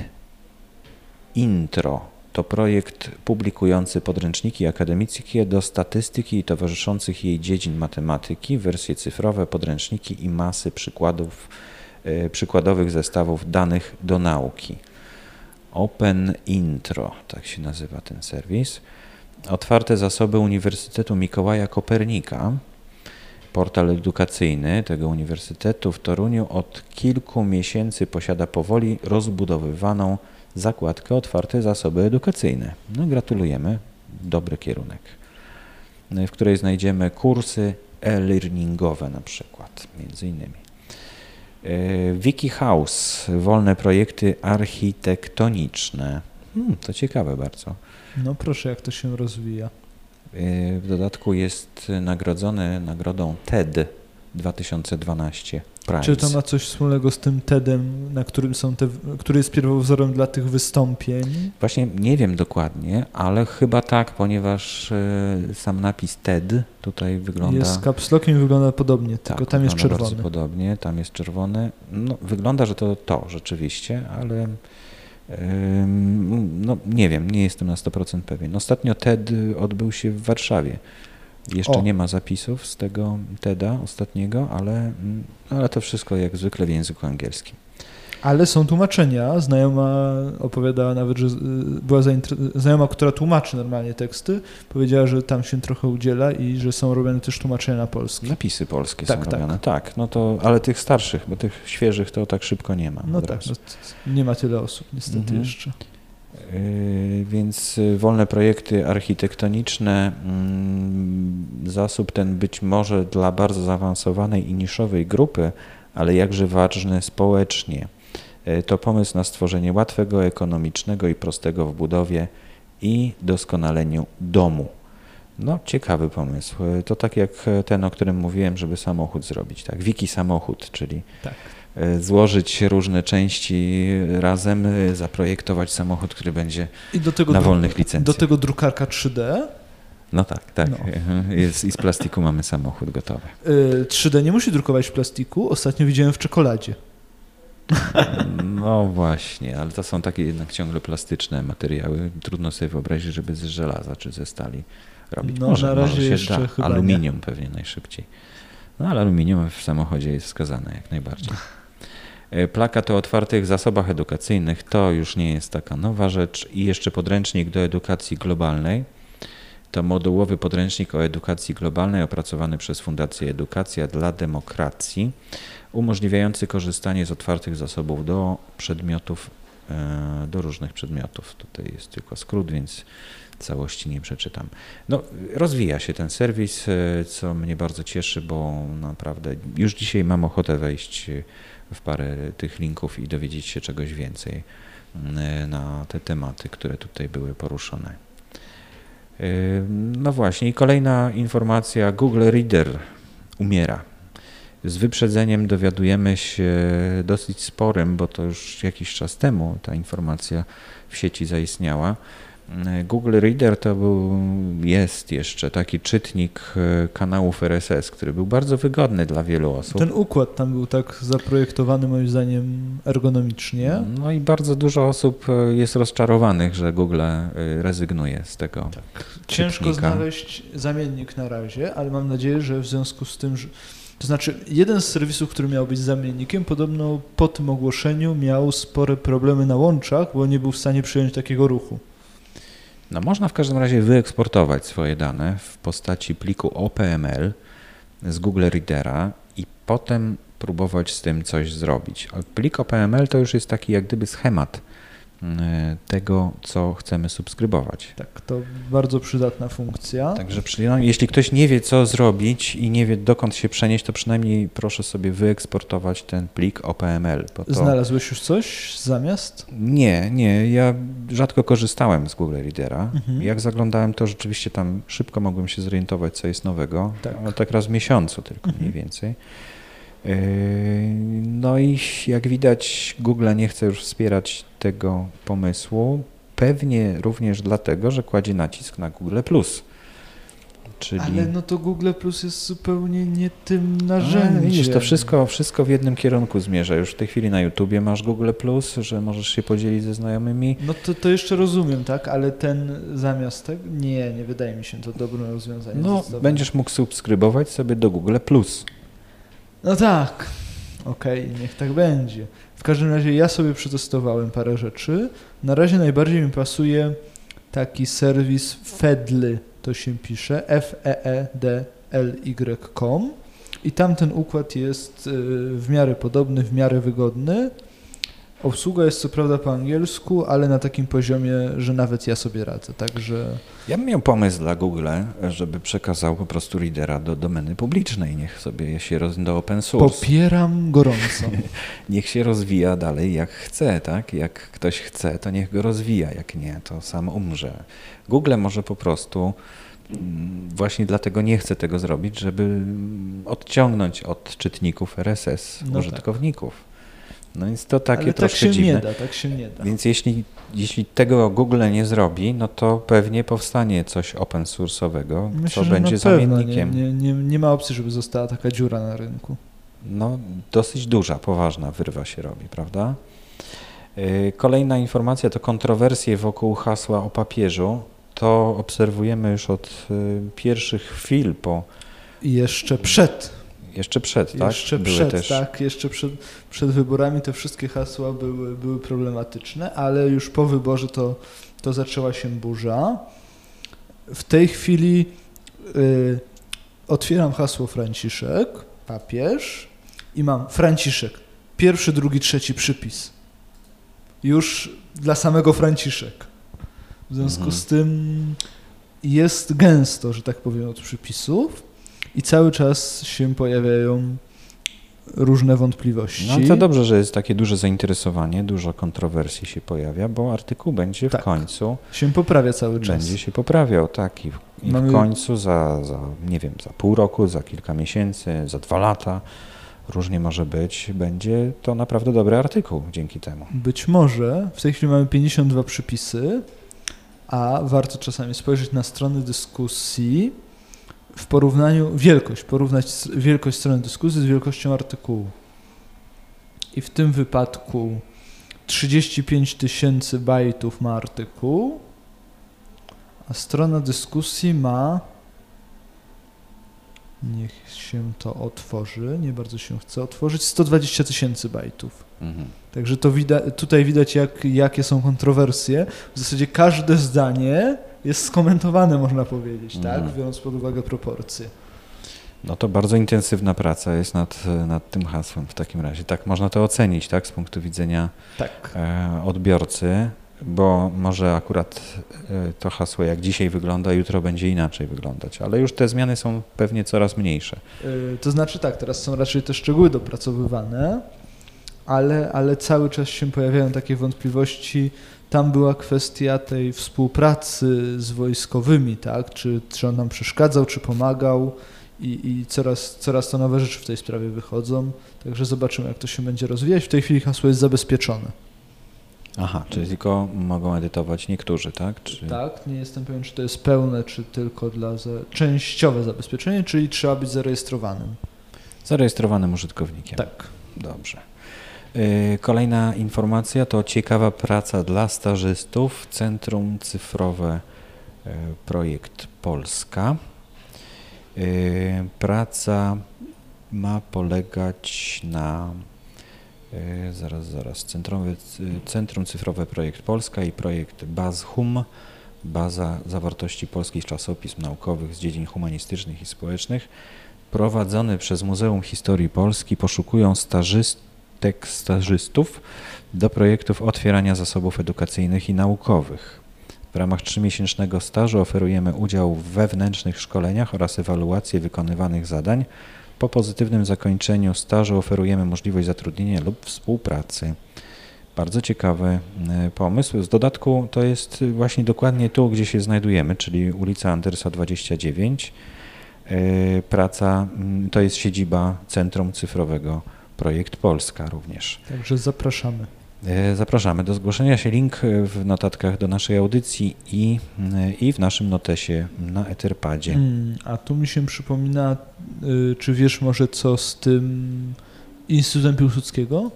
Intro to projekt publikujący podręczniki akademickie do statystyki i towarzyszących jej dziedzin matematyki, wersje cyfrowe, podręczniki i masy przykładów przykładowych zestawów danych do nauki. Open Intro, tak się nazywa ten serwis. Otwarte zasoby Uniwersytetu Mikołaja Kopernika, portal edukacyjny tego uniwersytetu w Toruniu od kilku miesięcy posiada powoli rozbudowywaną zakładkę Otwarte zasoby edukacyjne. No, gratulujemy, dobry kierunek, w której znajdziemy kursy e-learningowe na przykład, między innymi. Wikihouse, wolne projekty architektoniczne. Hmm, to ciekawe bardzo. No proszę, jak to się rozwija. W dodatku jest nagrodzony nagrodą T E D dwa tysiące dwanaście. Prize. Czy to ma coś wspólnego z tym TEDem, na którym są te, który jest pierwowzorem dla tych wystąpień? Właśnie nie wiem dokładnie, ale chyba tak, ponieważ sam napis T E D tutaj wygląda... Jest z kapslokiem, wygląda podobnie, tak, tylko tam jest czerwony. Bardzo podobnie, tam jest czerwony. No, wygląda, że to to rzeczywiście, ale ym, no, nie wiem, nie jestem na sto procent pewien. Ostatnio T E D odbył się w Warszawie. Jeszcze o. nie ma zapisów z tego TEDa ostatniego, ale, ale to wszystko jak zwykle w języku angielskim. Ale są tłumaczenia. Znajoma opowiadała nawet, że była zainter- znajoma, która tłumaczy normalnie teksty, powiedziała, że tam się trochę udziela i że są robione też tłumaczenia na polski. Napisy polskie tak, są tak. robione. Tak, no to, ale tych starszych, bo tych świeżych to tak szybko nie ma. No tak, no nie ma tyle osób niestety mhm. jeszcze. Więc wolne projekty architektoniczne, zasób ten być może dla bardzo zaawansowanej i niszowej grupy, ale jakże ważny społecznie. To pomysł na stworzenie łatwego, ekonomicznego i prostego w budowie i doskonaleniu domu. No ciekawy pomysł. To tak jak ten, o którym mówiłem, żeby samochód zrobić, tak? Wiki samochód, czyli... Tak. Złożyć różne części razem, zaprojektować samochód, który będzie I do tego na wolnych dru- licencjach. Do tego drukarka trzy D. No tak, tak. No. Jest, i z plastiku mamy samochód gotowy. trzy D nie musi drukować w plastiku. Ostatnio widziałem w czekoladzie. No właśnie, ale to są takie jednak ciągle plastyczne materiały. Trudno sobie wyobrazić, żeby z żelaza czy ze stali robić. No, może na razie może się jeszcze da. Chyba aluminium nie. Pewnie najszybciej. No ale aluminium w samochodzie jest wskazane jak najbardziej. Plakat o otwartych zasobach edukacyjnych to już nie jest taka nowa rzecz. I jeszcze podręcznik do edukacji globalnej. To modułowy podręcznik o edukacji globalnej opracowany przez Fundację Edukacja dla Demokracji, umożliwiający korzystanie z otwartych zasobów do przedmiotów do różnych przedmiotów. Tutaj jest tylko skrót, więc całości nie przeczytam. No, rozwija się ten serwis, co mnie bardzo cieszy, bo naprawdę już dzisiaj mam ochotę wejść w parę tych linków i dowiedzieć się czegoś więcej na te tematy, które tutaj były poruszone. No właśnie, i kolejna informacja, Google Reader umiera. Z wyprzedzeniem dowiadujemy się dosyć sporym, bo to już jakiś czas temu ta informacja w sieci zaistniała. Google Reader to był, jest jeszcze taki czytnik kanałów R S S, który był bardzo wygodny dla wielu osób. Ten układ tam był tak zaprojektowany moim zdaniem ergonomicznie. No i bardzo dużo osób jest rozczarowanych, że Google rezygnuje z tego tak. Ciężko czytnika. Znaleźć zamiennik na razie, ale mam nadzieję, że w związku z tym, że... To znaczy jeden z serwisów, który miał być zamiennikiem, podobno po tym ogłoszeniu miał spore problemy na łączach, bo nie był w stanie przyjąć takiego ruchu. No, można w każdym razie wyeksportować swoje dane w postaci pliku O P M L z Google Readera i potem próbować z tym coś zrobić. Plik O P M L to już jest taki jak gdyby schemat tego, co chcemy subskrybować. Tak, to bardzo przydatna funkcja. Także przynajmniej, jeśli ktoś nie wie, co zrobić i nie wie, dokąd się przenieść, to przynajmniej proszę sobie wyeksportować ten plik O P M L. Bo to... Znalazłeś już coś zamiast? Nie, nie. Ja rzadko korzystałem z Google Readera. Mhm. Jak zaglądałem, to rzeczywiście tam szybko mogłem się zorientować, co jest nowego. Tak, ale tak raz w miesiącu tylko mhm. mniej więcej. No i jak widać, Google nie chce już wspierać tego pomysłu, pewnie również dlatego, że kładzie nacisk na Google plus. Czyli... Ale no to Google Plus jest zupełnie nie tym narzędziem. A, widzisz, to wszystko, wszystko w jednym kierunku zmierza. Już w tej chwili na YouTubie masz Google Plus, że możesz się podzielić ze znajomymi. No to, to jeszcze rozumiem, tak? Ale ten zamiast tego? Nie, nie wydaje mi się to dobre rozwiązanie. No, będziesz mógł subskrybować sobie do Google Plus. No tak, okej, okay, niech tak będzie. W każdym razie ja sobie przetestowałem parę rzeczy. Na razie najbardziej mi pasuje taki serwis Fedly, to się pisze, F E E D L Y kropka com i tam ten układ jest w miarę podobny, w miarę wygodny. Obsługa jest co prawda po angielsku, ale na takim poziomie, że nawet ja sobie radzę, także... Ja bym miał pomysł dla Google, żeby przekazał po prostu readera do domeny publicznej, niech sobie się roz... do open source. Popieram gorąco. Niech się rozwija dalej jak chce, tak? Jak ktoś chce, to niech go rozwija, jak nie, to sam umrze. Google może po prostu... Właśnie dlatego nie chcę tego zrobić, żeby odciągnąć od czytników R S S no użytkowników. Tak. No więc to takie ale troszkę tak się dziwne. Nie da, tak się nie da. Więc jeśli, jeśli tego Google nie zrobi, no to pewnie powstanie coś open source'owego, co będzie zamiennikiem. Nie, nie, nie ma opcji, żeby została taka dziura na rynku. No dosyć duża, poważna wyrwa się robi, prawda? Kolejna informacja to kontrowersje wokół hasła o papieżu. To obserwujemy już od pierwszych chwil po... Jeszcze przed... Jeszcze przed, tak? Jeszcze były przed, też... tak. Jeszcze przed, przed wyborami te wszystkie hasła były, były problematyczne, ale już po wyborze to, to zaczęła się burza. W tej chwili y, otwieram hasło Franciszek, papież i mam Franciszek, pierwszy, drugi, trzeci przypis. Już dla samego Franciszek. W związku mhm. z tym jest gęsto, że tak powiem, od przypisów. I cały czas się pojawiają różne wątpliwości. No to dobrze, że jest takie duże zainteresowanie, dużo kontrowersji się pojawia, bo artykuł będzie tak. w końcu... się poprawia cały czas. Będzie się poprawiał, tak. I w, i Mamy... w końcu za, za, nie wiem, za pół roku, za kilka miesięcy, za dwa lata, różnie może być, będzie to naprawdę dobry artykuł dzięki temu. Być może. W tej chwili mamy pięćdziesiąt dwa przypisy, a warto czasami spojrzeć na strony dyskusji, w porównaniu wielkość, porównać wielkość strony dyskusji z wielkością artykułu. I w tym wypadku trzydzieści pięć tysięcy bajtów ma artykuł, a strona dyskusji ma, niech się to otworzy, nie bardzo się chce otworzyć, sto dwadzieścia tysięcy bajtów. Mhm. Także to widać, tutaj widać jak, jakie są kontrowersje. W zasadzie każde zdanie jest skomentowane, można powiedzieć, tak, biorąc pod uwagę proporcje. No to bardzo intensywna praca jest nad, nad tym hasłem w takim razie. Tak można to ocenić, tak, z punktu widzenia tak. odbiorcy, bo może akurat to hasło jak dzisiaj wygląda, jutro będzie inaczej wyglądać, ale już te zmiany są pewnie coraz mniejsze. To znaczy tak, teraz są raczej te szczegóły dopracowywane, ale, ale cały czas się pojawiają takie wątpliwości. Tam była kwestia tej współpracy z wojskowymi, tak? Czy, czy on nam przeszkadzał, czy pomagał i, i coraz, coraz to nowe rzeczy w tej sprawie wychodzą. Także zobaczymy, jak to się będzie rozwijać. W tej chwili hasło jest zabezpieczone. Aha, czyli tylko mogą edytować niektórzy, tak? Czy... Tak, nie jestem pewien, czy to jest pełne, czy tylko dla za... częściowe zabezpieczenie, czyli trzeba być zarejestrowanym. Zarejestrowanym użytkownikiem. Tak. Dobrze. Kolejna informacja to ciekawa praca dla stażystów, Centrum Cyfrowe Projekt Polska. Praca ma polegać na, zaraz, zaraz, Centrum, Centrum Cyfrowe Projekt Polska i projekt BazHum, Baza Zawartości Polskich Czasopism Naukowych z dziedzin humanistycznych i społecznych, prowadzony przez Muzeum Historii Polski, poszukują stażystów, stażystów do projektów otwierania zasobów edukacyjnych i naukowych. W ramach trzymiesięcznego stażu oferujemy udział w wewnętrznych szkoleniach oraz ewaluację wykonywanych zadań. Po pozytywnym zakończeniu stażu oferujemy możliwość zatrudnienia lub współpracy. Bardzo ciekawy pomysł. Z dodatku to jest właśnie dokładnie tu, gdzie się znajdujemy, czyli ulica Andersa dwadzieścia dziewięć. Praca to jest siedziba Centrum Cyfrowego Projekt Polska również. Także zapraszamy. Zapraszamy do zgłoszenia się. Link w notatkach do naszej audycji i, i w naszym notesie na Etherpadzie. Hmm, a tu mi się przypomina, czy wiesz może co z tym Instytutem Piłsudskiego?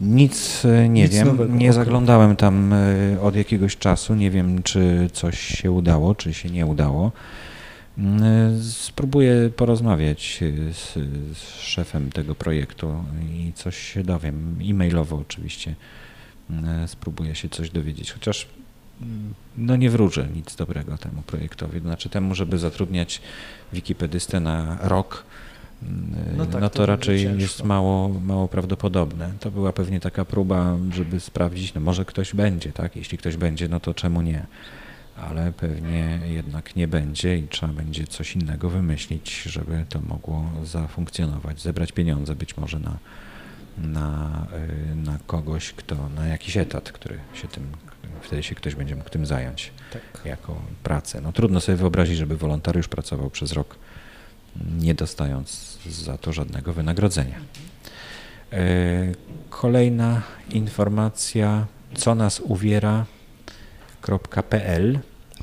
Nic nie Nic wiem, nowego. Nie zaglądałem tam od jakiegoś czasu. Nie wiem, czy coś się udało, czy się nie udało. Spróbuję porozmawiać z, z szefem tego projektu i coś się dowiem. E-mailowo oczywiście spróbuję się coś dowiedzieć, chociaż no nie wróżę nic dobrego temu projektowi. Znaczy temu, żeby zatrudniać wikipedystę na rok, no, tak, no to, to raczej jest mało, mało prawdopodobne. To była pewnie taka próba, żeby sprawdzić, no może ktoś będzie, tak? Jeśli ktoś będzie, no to czemu nie? Ale pewnie jednak nie będzie i trzeba będzie coś innego wymyślić, żeby to mogło zafunkcjonować, zebrać pieniądze być może na, na, na kogoś, kto, na jakiś etat, który się tym, wtedy się ktoś będzie mógł tym zająć tak. jako pracę. No trudno sobie wyobrazić, żeby wolontariusz pracował przez rok, nie dostając za to żadnego wynagrodzenia. Kolejna informacja, co nas uwiera, .pl,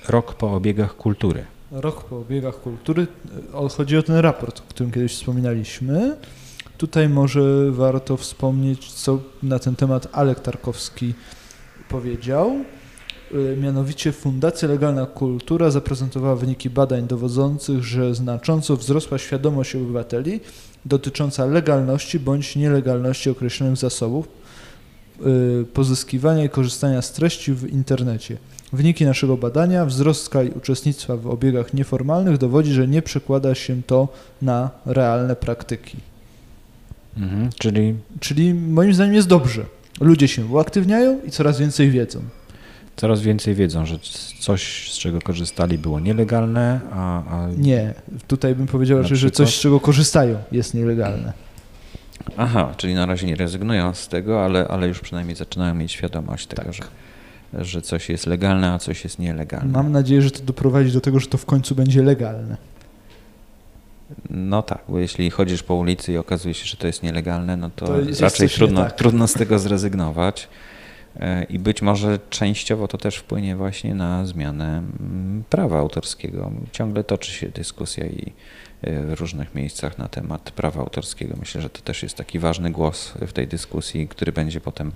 rok po obiegach kultury. Rok po obiegach kultury. Chodzi o ten raport, o którym kiedyś wspominaliśmy. Tutaj może warto wspomnieć, co na ten temat Alek Tarkowski powiedział. Mianowicie Fundacja Legalna Kultura zaprezentowała wyniki badań dowodzących, że znacząco wzrosła świadomość obywateli dotycząca legalności bądź nielegalności określonych zasobów, pozyskiwania i korzystania z treści w internecie. Wyniki naszego badania, wzrost skali uczestnictwa w obiegach nieformalnych dowodzi, że nie przekłada się to na realne praktyki. Mhm, czyli... czyli moim zdaniem jest dobrze. Ludzie się uaktywniają i coraz więcej wiedzą. Coraz więcej wiedzą, że coś, z czego korzystali, było nielegalne, a... a... Nie, tutaj bym powiedział raczej, przykład... że coś, z czego korzystają, jest nielegalne. Aha, czyli na razie nie rezygnują z tego, ale, ale już przynajmniej zaczynają mieć świadomość tego, tak. że, że coś jest legalne, a coś jest nielegalne. Mam nadzieję, że to doprowadzi do tego, że to w końcu będzie legalne. No tak, bo jeśli chodzisz po ulicy i okazuje się, że to jest nielegalne, no to, to raczej trudno, tak. trudno z tego zrezygnować i być może częściowo to też wpłynie właśnie na zmianę prawa autorskiego. Ciągle toczy się dyskusja i w różnych miejscach na temat prawa autorskiego. Myślę, że to też jest taki ważny głos w tej dyskusji, który będzie potem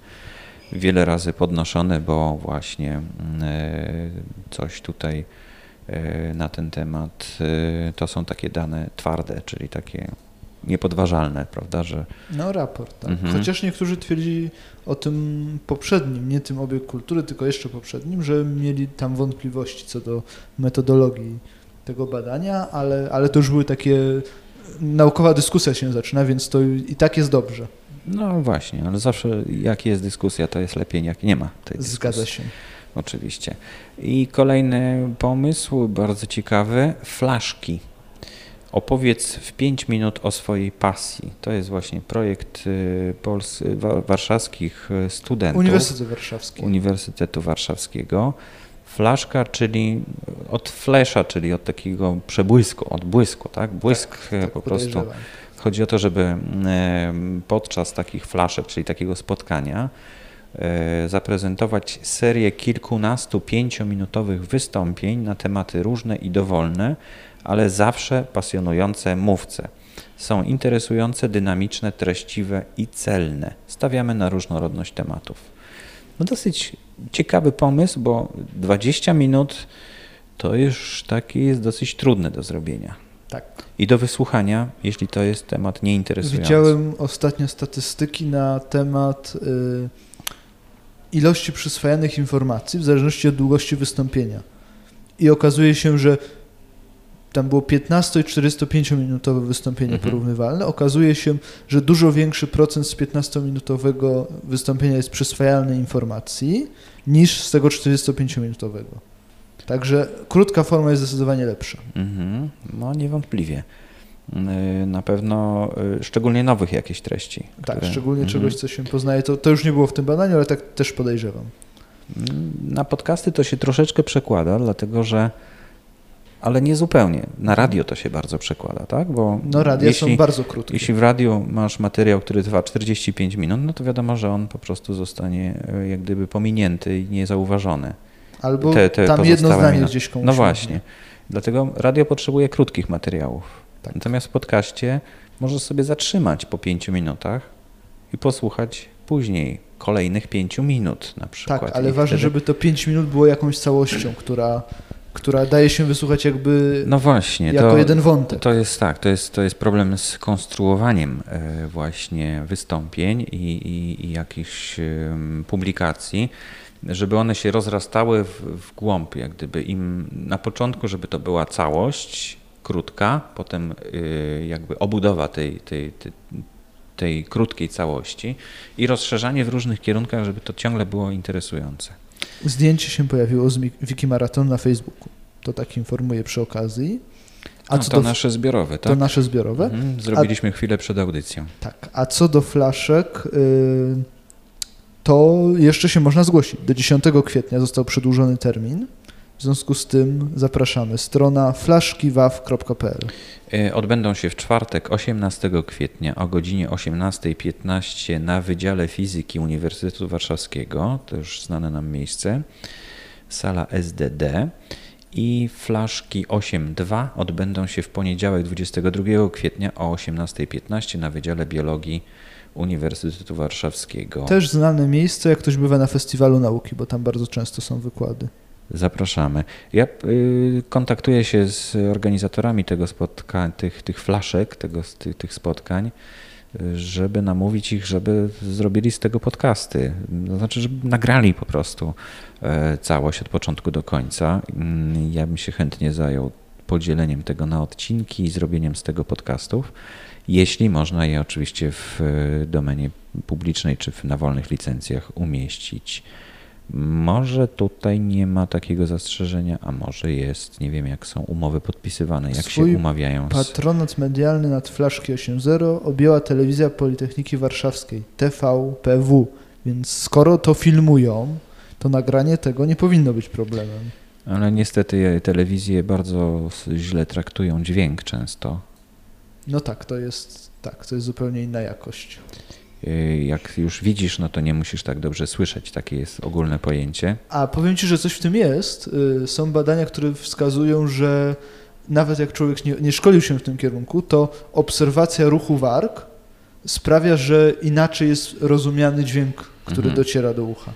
wiele razy podnoszony, bo właśnie coś tutaj na ten temat to są takie dane twarde, czyli takie niepodważalne, prawda, że... No raport, tak. Mhm. Chociaż niektórzy twierdzili o tym poprzednim, nie tym obiegu kultury, tylko jeszcze poprzednim, że mieli tam wątpliwości co do metodologii tego badania, ale, ale to już były takie naukowa dyskusja się zaczyna, więc to i tak jest dobrze. No właśnie, ale zawsze jak jest dyskusja, to jest lepiej, jak nie ma tej dyskusji. Zgadza się. Oczywiście. I kolejny pomysł, bardzo ciekawy, flaszki. Opowiedz w pięć minut o swojej pasji. To jest właśnie projekt pols- wa- warszawskich studentów. Uniwersytet Warszawski. Uniwersytetu Warszawskiego. Flaszka, czyli od flesza, czyli od takiego przebłysku, od błysku, tak? Błysk tak, po prostu. Chodzi o to, żeby podczas takich flaszek, czyli takiego spotkania, zaprezentować serię kilkunastu pięciominutowych wystąpień na tematy różne i dowolne, ale zawsze pasjonujące mówcę. Są interesujące, dynamiczne, treściwe i celne. Stawiamy na różnorodność tematów. No dosyć ciekawy pomysł, bo dwadzieścia minut to już taki jest dosyć trudny do zrobienia. Tak. I do wysłuchania, jeśli to jest temat nieinteresujący. Widziałem ostatnio statystyki na temat y, ilości przyswajanych informacji w zależności od długości wystąpienia. I okazuje się, że tam było piętnaście i czterdziestopięciominutowe wystąpienie mhm. porównywalne. Okazuje się, że dużo większy procent z piętnastominutowego wystąpienia jest przyswajalnej informacji niż z tego czterdziestopięciominutowego. Także krótka forma jest zdecydowanie lepsza. Mhm. No niewątpliwie. Na pewno szczególnie nowych jakichś treści. Tak, które... szczególnie mhm. czegoś, co się poznaje. To, to już nie było w tym badaniu, ale tak też podejrzewam. Na podcasty to się troszeczkę przekłada, dlatego że ale nie zupełnie. Na radio to się bardzo przekłada, tak? Bo no radia jeśli, są bardzo krótkie. Jeśli w radiu masz materiał, który trwa czterdzieści pięć minut, no to wiadomo, że on po prostu zostanie jak gdyby pominięty i niezauważony. Albo te, te tam jedno zdanie minut. Gdzieś komuś. No właśnie. Dlatego radio potrzebuje krótkich materiałów. Tak. Natomiast w podcaście możesz sobie zatrzymać po pięciu minutach i posłuchać później kolejnych pięciu minut na przykład. Tak, ale I ważne, wtedy... żeby to pięć minut było jakąś całością, która... która daje się wysłuchać jakby no właśnie, jako to, jeden wątek. To jest tak, to jest, to jest problem z konstruowaniem właśnie wystąpień i, i, i jakichś publikacji, żeby one się rozrastały w, w głąb, jak gdyby im na początku, żeby to była całość krótka, potem jakby obudowa tej, tej, tej, tej krótkiej całości i rozszerzanie w różnych kierunkach, żeby to ciągle było interesujące. Zdjęcie się pojawiło z Wikimaraton na Facebooku. To tak informuję przy okazji. A, a co to do... nasze zbiorowe, tak? To nasze zbiorowe. Mhm, zrobiliśmy a... chwilę przed audycją. Tak, a co do flaszek, yy, to jeszcze się można zgłosić. Do dziesiątego kwietnia został przedłużony termin. W związku z tym zapraszamy. Strona flaszkiwaw kropka p l. Odbędą się w czwartek osiemnastego kwietnia o godzinie osiemnasta piętnaście na Wydziale Fizyki Uniwersytetu Warszawskiego, to już znane nam miejsce, sala S D D i flaszki osiem dwa odbędą się w poniedziałek dwudziestego drugiego kwietnia o osiemnasta piętnaście na Wydziale Biologii Uniwersytetu Warszawskiego. Też znane miejsce, jak ktoś bywa na Festiwalu Nauki, bo tam bardzo często są wykłady. Zapraszamy. Ja y, kontaktuję się z organizatorami tego spotka- tych, tych flaszek, tego, ty, tych spotkań, żeby namówić ich, żeby zrobili z tego podcasty. To znaczy, żeby nagrali po prostu y, całość od początku do końca. Y, ja bym się chętnie zajął podzieleniem tego na odcinki i zrobieniem z tego podcastów, jeśli można je oczywiście w domenie publicznej czy w, na wolnych licencjach umieścić. Może tutaj nie ma takiego zastrzeżenia, a może jest, nie wiem jak są umowy podpisywane, jak Swój się umawiają. Z... patronat medialny nad Flaszki osiem zero objęła Telewizja Politechniki Warszawskiej, T V P W, więc skoro to filmują, to nagranie tego nie powinno być problemem. Ale niestety telewizje bardzo źle traktują dźwięk często. No tak, to jest, tak, to jest zupełnie inna jakość. Jak już widzisz, no to nie musisz tak dobrze słyszeć, takie jest ogólne pojęcie. A powiem ci, że coś w tym jest. Są badania, które wskazują, że nawet jak człowiek nie, nie szkolił się w tym kierunku, to obserwacja ruchu warg sprawia, że inaczej jest rozumiany dźwięk, który mhm. dociera do ucha.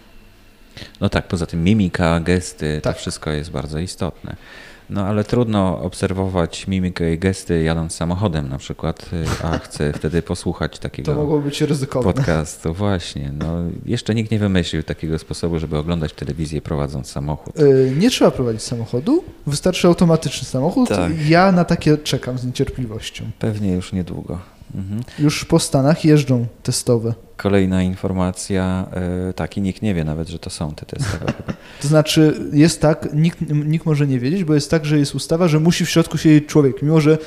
No tak, poza tym mimika, gesty, tak. To wszystko jest bardzo istotne. No ale trudno obserwować mimikę i gesty jadąc samochodem na przykład, a chcę wtedy posłuchać takiego to mogło być ryzykowne. Podcastu. Właśnie. No, jeszcze nikt nie wymyślił takiego sposobu, żeby oglądać telewizję prowadząc samochód. Nie trzeba prowadzić samochodu, wystarczy automatyczny samochód. Tak. Ja na takie czekam z niecierpliwością. Pewnie już niedługo. Mhm. Już po Stanach jeżdżą testowe. Kolejna informacja, yy, tak i nikt nie wie nawet, że to są te testowe. To znaczy jest tak, nikt, nikt może nie wiedzieć, bo jest tak, że jest ustawa, że musi w środku siedzieć człowiek, mimo że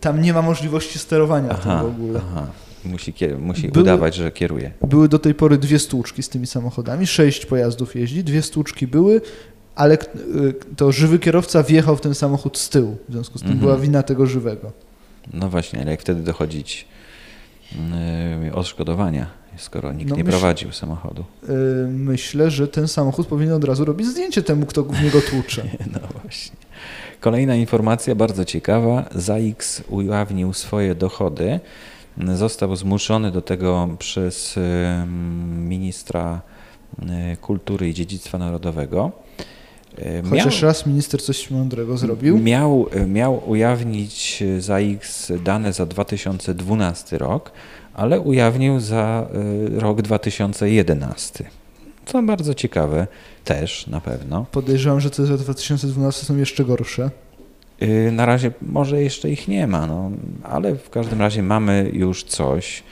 tam nie ma możliwości sterowania aha, w tym w ogóle. Aha. Musi, musi były, udawać, że kieruje. Były do tej pory dwie stłuczki z tymi samochodami, sześć pojazdów jeździ, dwie stłuczki były, ale to żywy kierowca wjechał w ten samochód z tyłu, w związku z tym mhm. była wina tego żywego. No właśnie, ale jak wtedy dochodzić yy, odszkodowania, skoro nikt no nie myśl, prowadził samochodu? Yy, myślę, że ten samochód powinien od razu robić zdjęcie temu, kto w niego tłucze. No właśnie. Kolejna informacja bardzo ciekawa. ZAiKS ujawnił swoje dochody. Został zmuszony do tego przez yy, ministra yy, kultury i dziedzictwa narodowego. Chociaż miał, raz minister coś mądrego zrobił. Miał, miał ujawnić ZAiKS dane za dwa tysiące dwunasty rok, ale ujawnił za rok dwa tysiące jedenasty. Co bardzo ciekawe też na pewno. Podejrzewam, że te za dwa tysiące dwunasty są jeszcze gorsze. Na razie może jeszcze ich nie ma, no, ale w każdym razie mamy już coś.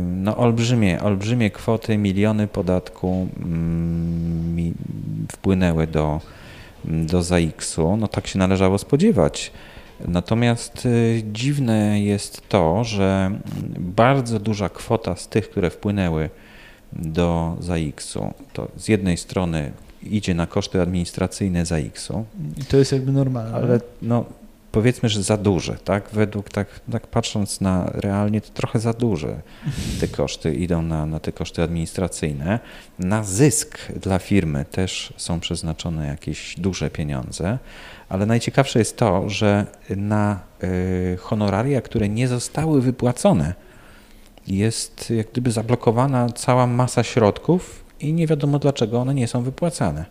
No olbrzymie, olbrzymie kwoty, miliony podatku mm, wpłynęły do, do ZAiKS-u. No tak się należało spodziewać. Natomiast y, dziwne jest to, że bardzo duża kwota z tych, które wpłynęły do ZAiKS-u, to z jednej strony idzie na koszty administracyjne ZAiKS-u. I to jest jakby normalne. Ale no, powiedzmy, że za duże, tak? Według tak, tak patrząc na realnie, to trochę za duże te koszty idą na, na te koszty administracyjne. Na zysk dla firmy też są przeznaczone jakieś duże pieniądze, ale najciekawsze jest to, że na y, honoraria, które nie zostały wypłacone, jest jak gdyby zablokowana cała masa środków i nie wiadomo dlaczego one nie są wypłacane.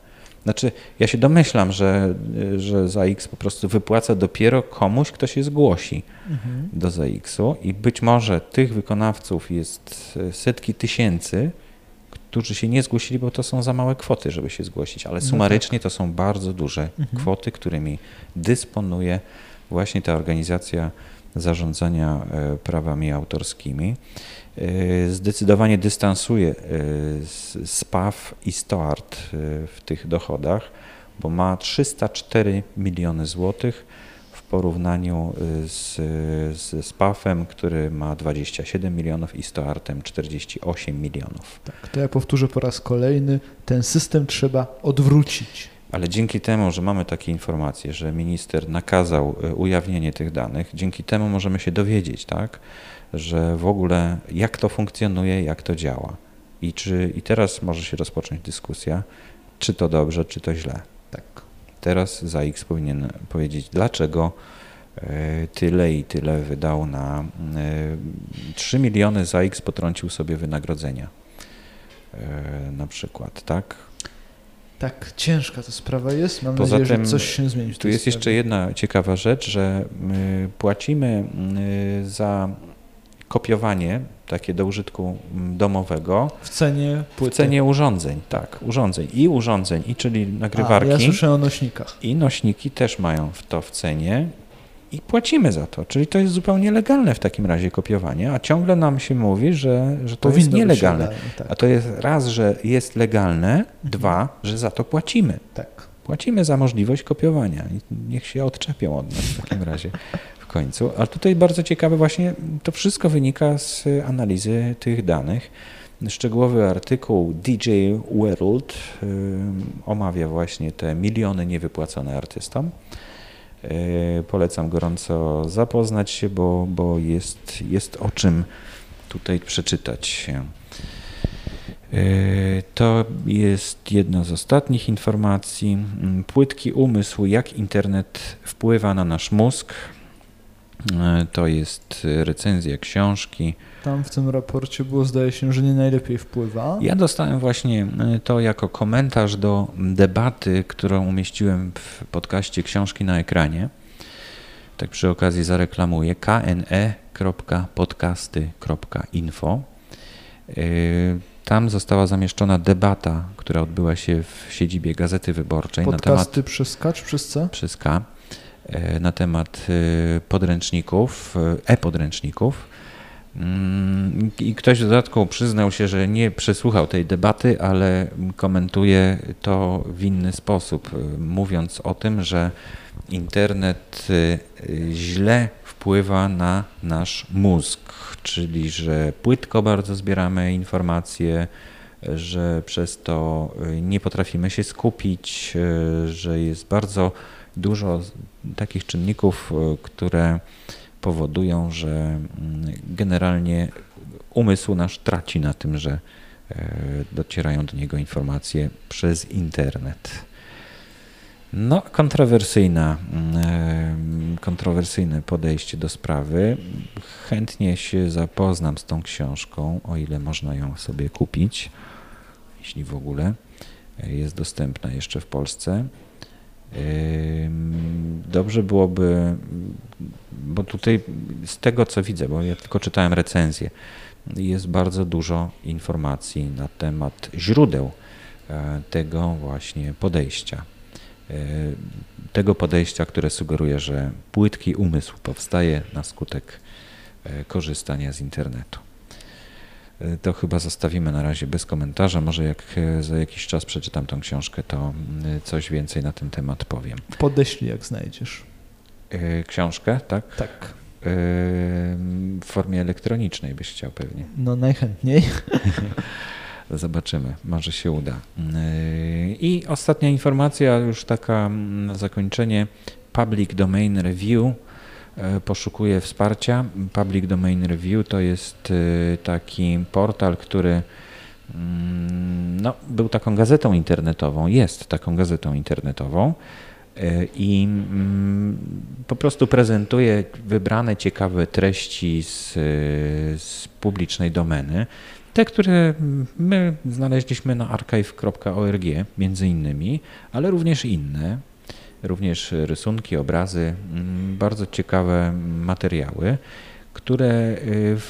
Znaczy, ja się domyślam, że, że ZAiKS po prostu wypłaca dopiero komuś, kto się zgłosi mhm. do ZAiKS-u i być może tych wykonawców jest setki tysięcy, którzy się nie zgłosili, bo to są za małe kwoty, żeby się zgłosić, ale sumarycznie to są bardzo duże mhm. kwoty, którymi dysponuje właśnie ta organizacja zarządzania prawami autorskimi. Zdecydowanie dystansuje S P A W i S T O A R T w tych dochodach, bo ma trzysta cztery miliony złotych w porównaniu z, ze S P A W-em, który ma dwadzieścia siedem milionów i S T O A R T-em czterdzieści osiem milionów. Tak, to ja powtórzę po raz kolejny, ten system trzeba odwrócić. Ale dzięki temu, że mamy takie informacje, że minister nakazał ujawnienie tych danych, dzięki temu możemy się dowiedzieć, tak, że w ogóle jak to funkcjonuje, jak to działa. I, czy, i teraz może się rozpocząć dyskusja, czy to dobrze, czy to źle. Tak. Teraz ZAiKS powinien powiedzieć, dlaczego tyle i tyle wydał na trzy miliony ZAiKS potrącił sobie wynagrodzenia na przykład, tak? Tak, ciężka ta sprawa jest. Mam Poza nadzieję, tym, że coś się zmieni. Tu jest sprawie. Jeszcze jedna ciekawa rzecz, że my płacimy za kopiowanie takie do użytku domowego w cenie, w cenie urządzeń, tak, urządzeń i urządzeń, i czyli nagrywarki. A, ja słyszę o nośnikach. I nośniki też mają w to w cenie i płacimy za to, czyli to jest zupełnie legalne w takim razie kopiowanie, a ciągle nam się mówi, że, że to powinno jest nielegalne. Legalne, tak. A to jest raz, że jest legalne, mhm. dwa, że za to płacimy. Tak. Płacimy za możliwość kopiowania. Niech się odczepią od nas w takim razie. końcu, ale tutaj bardzo ciekawe właśnie to wszystko wynika z analizy tych danych. Szczegółowy artykuł D J World yy, omawia właśnie te miliony niewypłacone artystom. Yy, polecam gorąco zapoznać się, bo, bo jest, jest o czym tutaj przeczytać się. To jest jedna z ostatnich informacji. Płytki umysłu, jak internet wpływa na nasz mózg. To jest recenzja książki. Tam w tym raporcie było, zdaje się, że nie najlepiej wpływa. Ja dostałem właśnie to jako komentarz do debaty, którą umieściłem w podcaście Książki na ekranie. Tak przy okazji zareklamuję k n e kropka podcasty kropka info. Tam została zamieszczona debata, która odbyła się w siedzibie Gazety Wyborczej. Podcasty na temat, przez K czy przez C? Przez K. Na temat podręczników, e-podręczników. I ktoś w dodatku przyznał się, że nie przesłuchał tej debaty, ale komentuje to w inny sposób, mówiąc o tym, że internet źle wpływa na nasz mózg, czyli że płytko bardzo zbieramy informacje, że przez to nie potrafimy się skupić, że jest bardzo dużo takich czynników, które powodują, że generalnie umysł nasz traci na tym, że docierają do niego informacje przez internet. No, kontrowersyjna, kontrowersyjne podejście do sprawy. Chętnie się zapoznam z tą książką, o ile można ją sobie kupić, jeśli w ogóle jest dostępna jeszcze w Polsce. Dobrze byłoby, bo tutaj z tego co widzę, bo ja tylko czytałem recenzję, jest bardzo dużo informacji na temat źródeł tego właśnie podejścia. Tego podejścia, które sugeruje, że płytki umysł powstaje na skutek korzystania z internetu. To chyba zostawimy na razie bez komentarza. Może jak za jakiś czas przeczytam tą książkę, to coś więcej na ten temat powiem. Podeślij, jak znajdziesz. Książkę, tak? Tak. W formie elektronicznej byś chciał pewnie. No najchętniej. Zobaczymy, może się uda. I ostatnia informacja, już taka na zakończenie. Public Domain Review poszukuje wsparcia. Public Domain Review to jest taki portal, który no, był taką gazetą internetową, jest taką gazetą internetową i po prostu prezentuje wybrane ciekawe treści z, z publicznej domeny. Te, które my znaleźliśmy na archive kropka org między innymi, ale również inne, również rysunki, obrazy, bardzo ciekawe materiały, które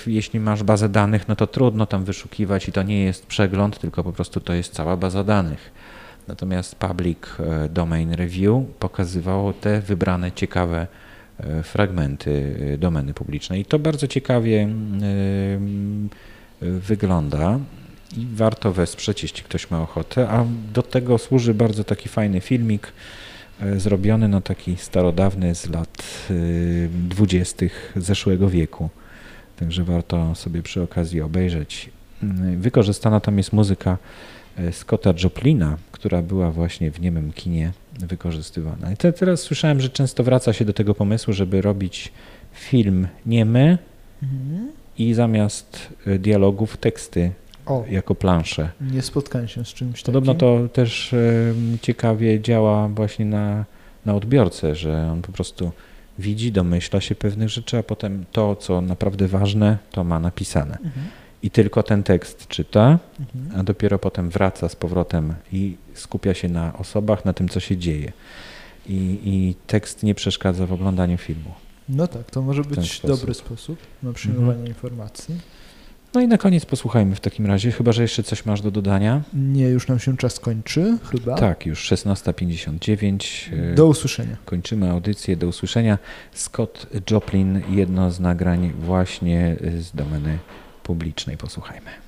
jeśli masz bazę danych, no to trudno tam wyszukiwać i to nie jest przegląd, tylko po prostu to jest cała baza danych. Natomiast Public Domain Review pokazywało te wybrane ciekawe fragmenty domeny publicznej i to bardzo ciekawie wygląda i warto wesprzeć, jeśli ktoś ma ochotę, a do tego służy bardzo taki fajny filmik zrobiony, no taki starodawny z lat dwudziestych zeszłego wieku, także warto sobie przy okazji obejrzeć. Wykorzystana tam jest muzyka Scotta Joplina, która była właśnie w niemym kinie wykorzystywana. I te, teraz słyszałem, że często wraca się do tego pomysłu, żeby robić film niemy, mhm. I zamiast dialogów teksty o, jako plansze. Nie spotkałem się z czymś takim. Podobno to też y, ciekawie działa właśnie na, na odbiorcę, że on po prostu widzi, domyśla się pewnych rzeczy, a potem to, co naprawdę ważne, to ma napisane. Mhm. I tylko ten tekst czyta, mhm. a dopiero potem wraca z powrotem i skupia się na osobach, na tym, co się dzieje. I, i tekst nie przeszkadza w oglądaniu filmu. No tak, to może być sposób. dobry sposób na przyjmowanie mhm. informacji. No i na koniec posłuchajmy w takim razie, chyba że jeszcze coś masz do dodania. Nie, już nam się czas kończy chyba. Tak, już szesnasta pięćdziesiąt dziewięć. Do usłyszenia. Kończymy audycję, do usłyszenia. Scott Joplin, jedno z nagrań właśnie z domeny publicznej. Posłuchajmy.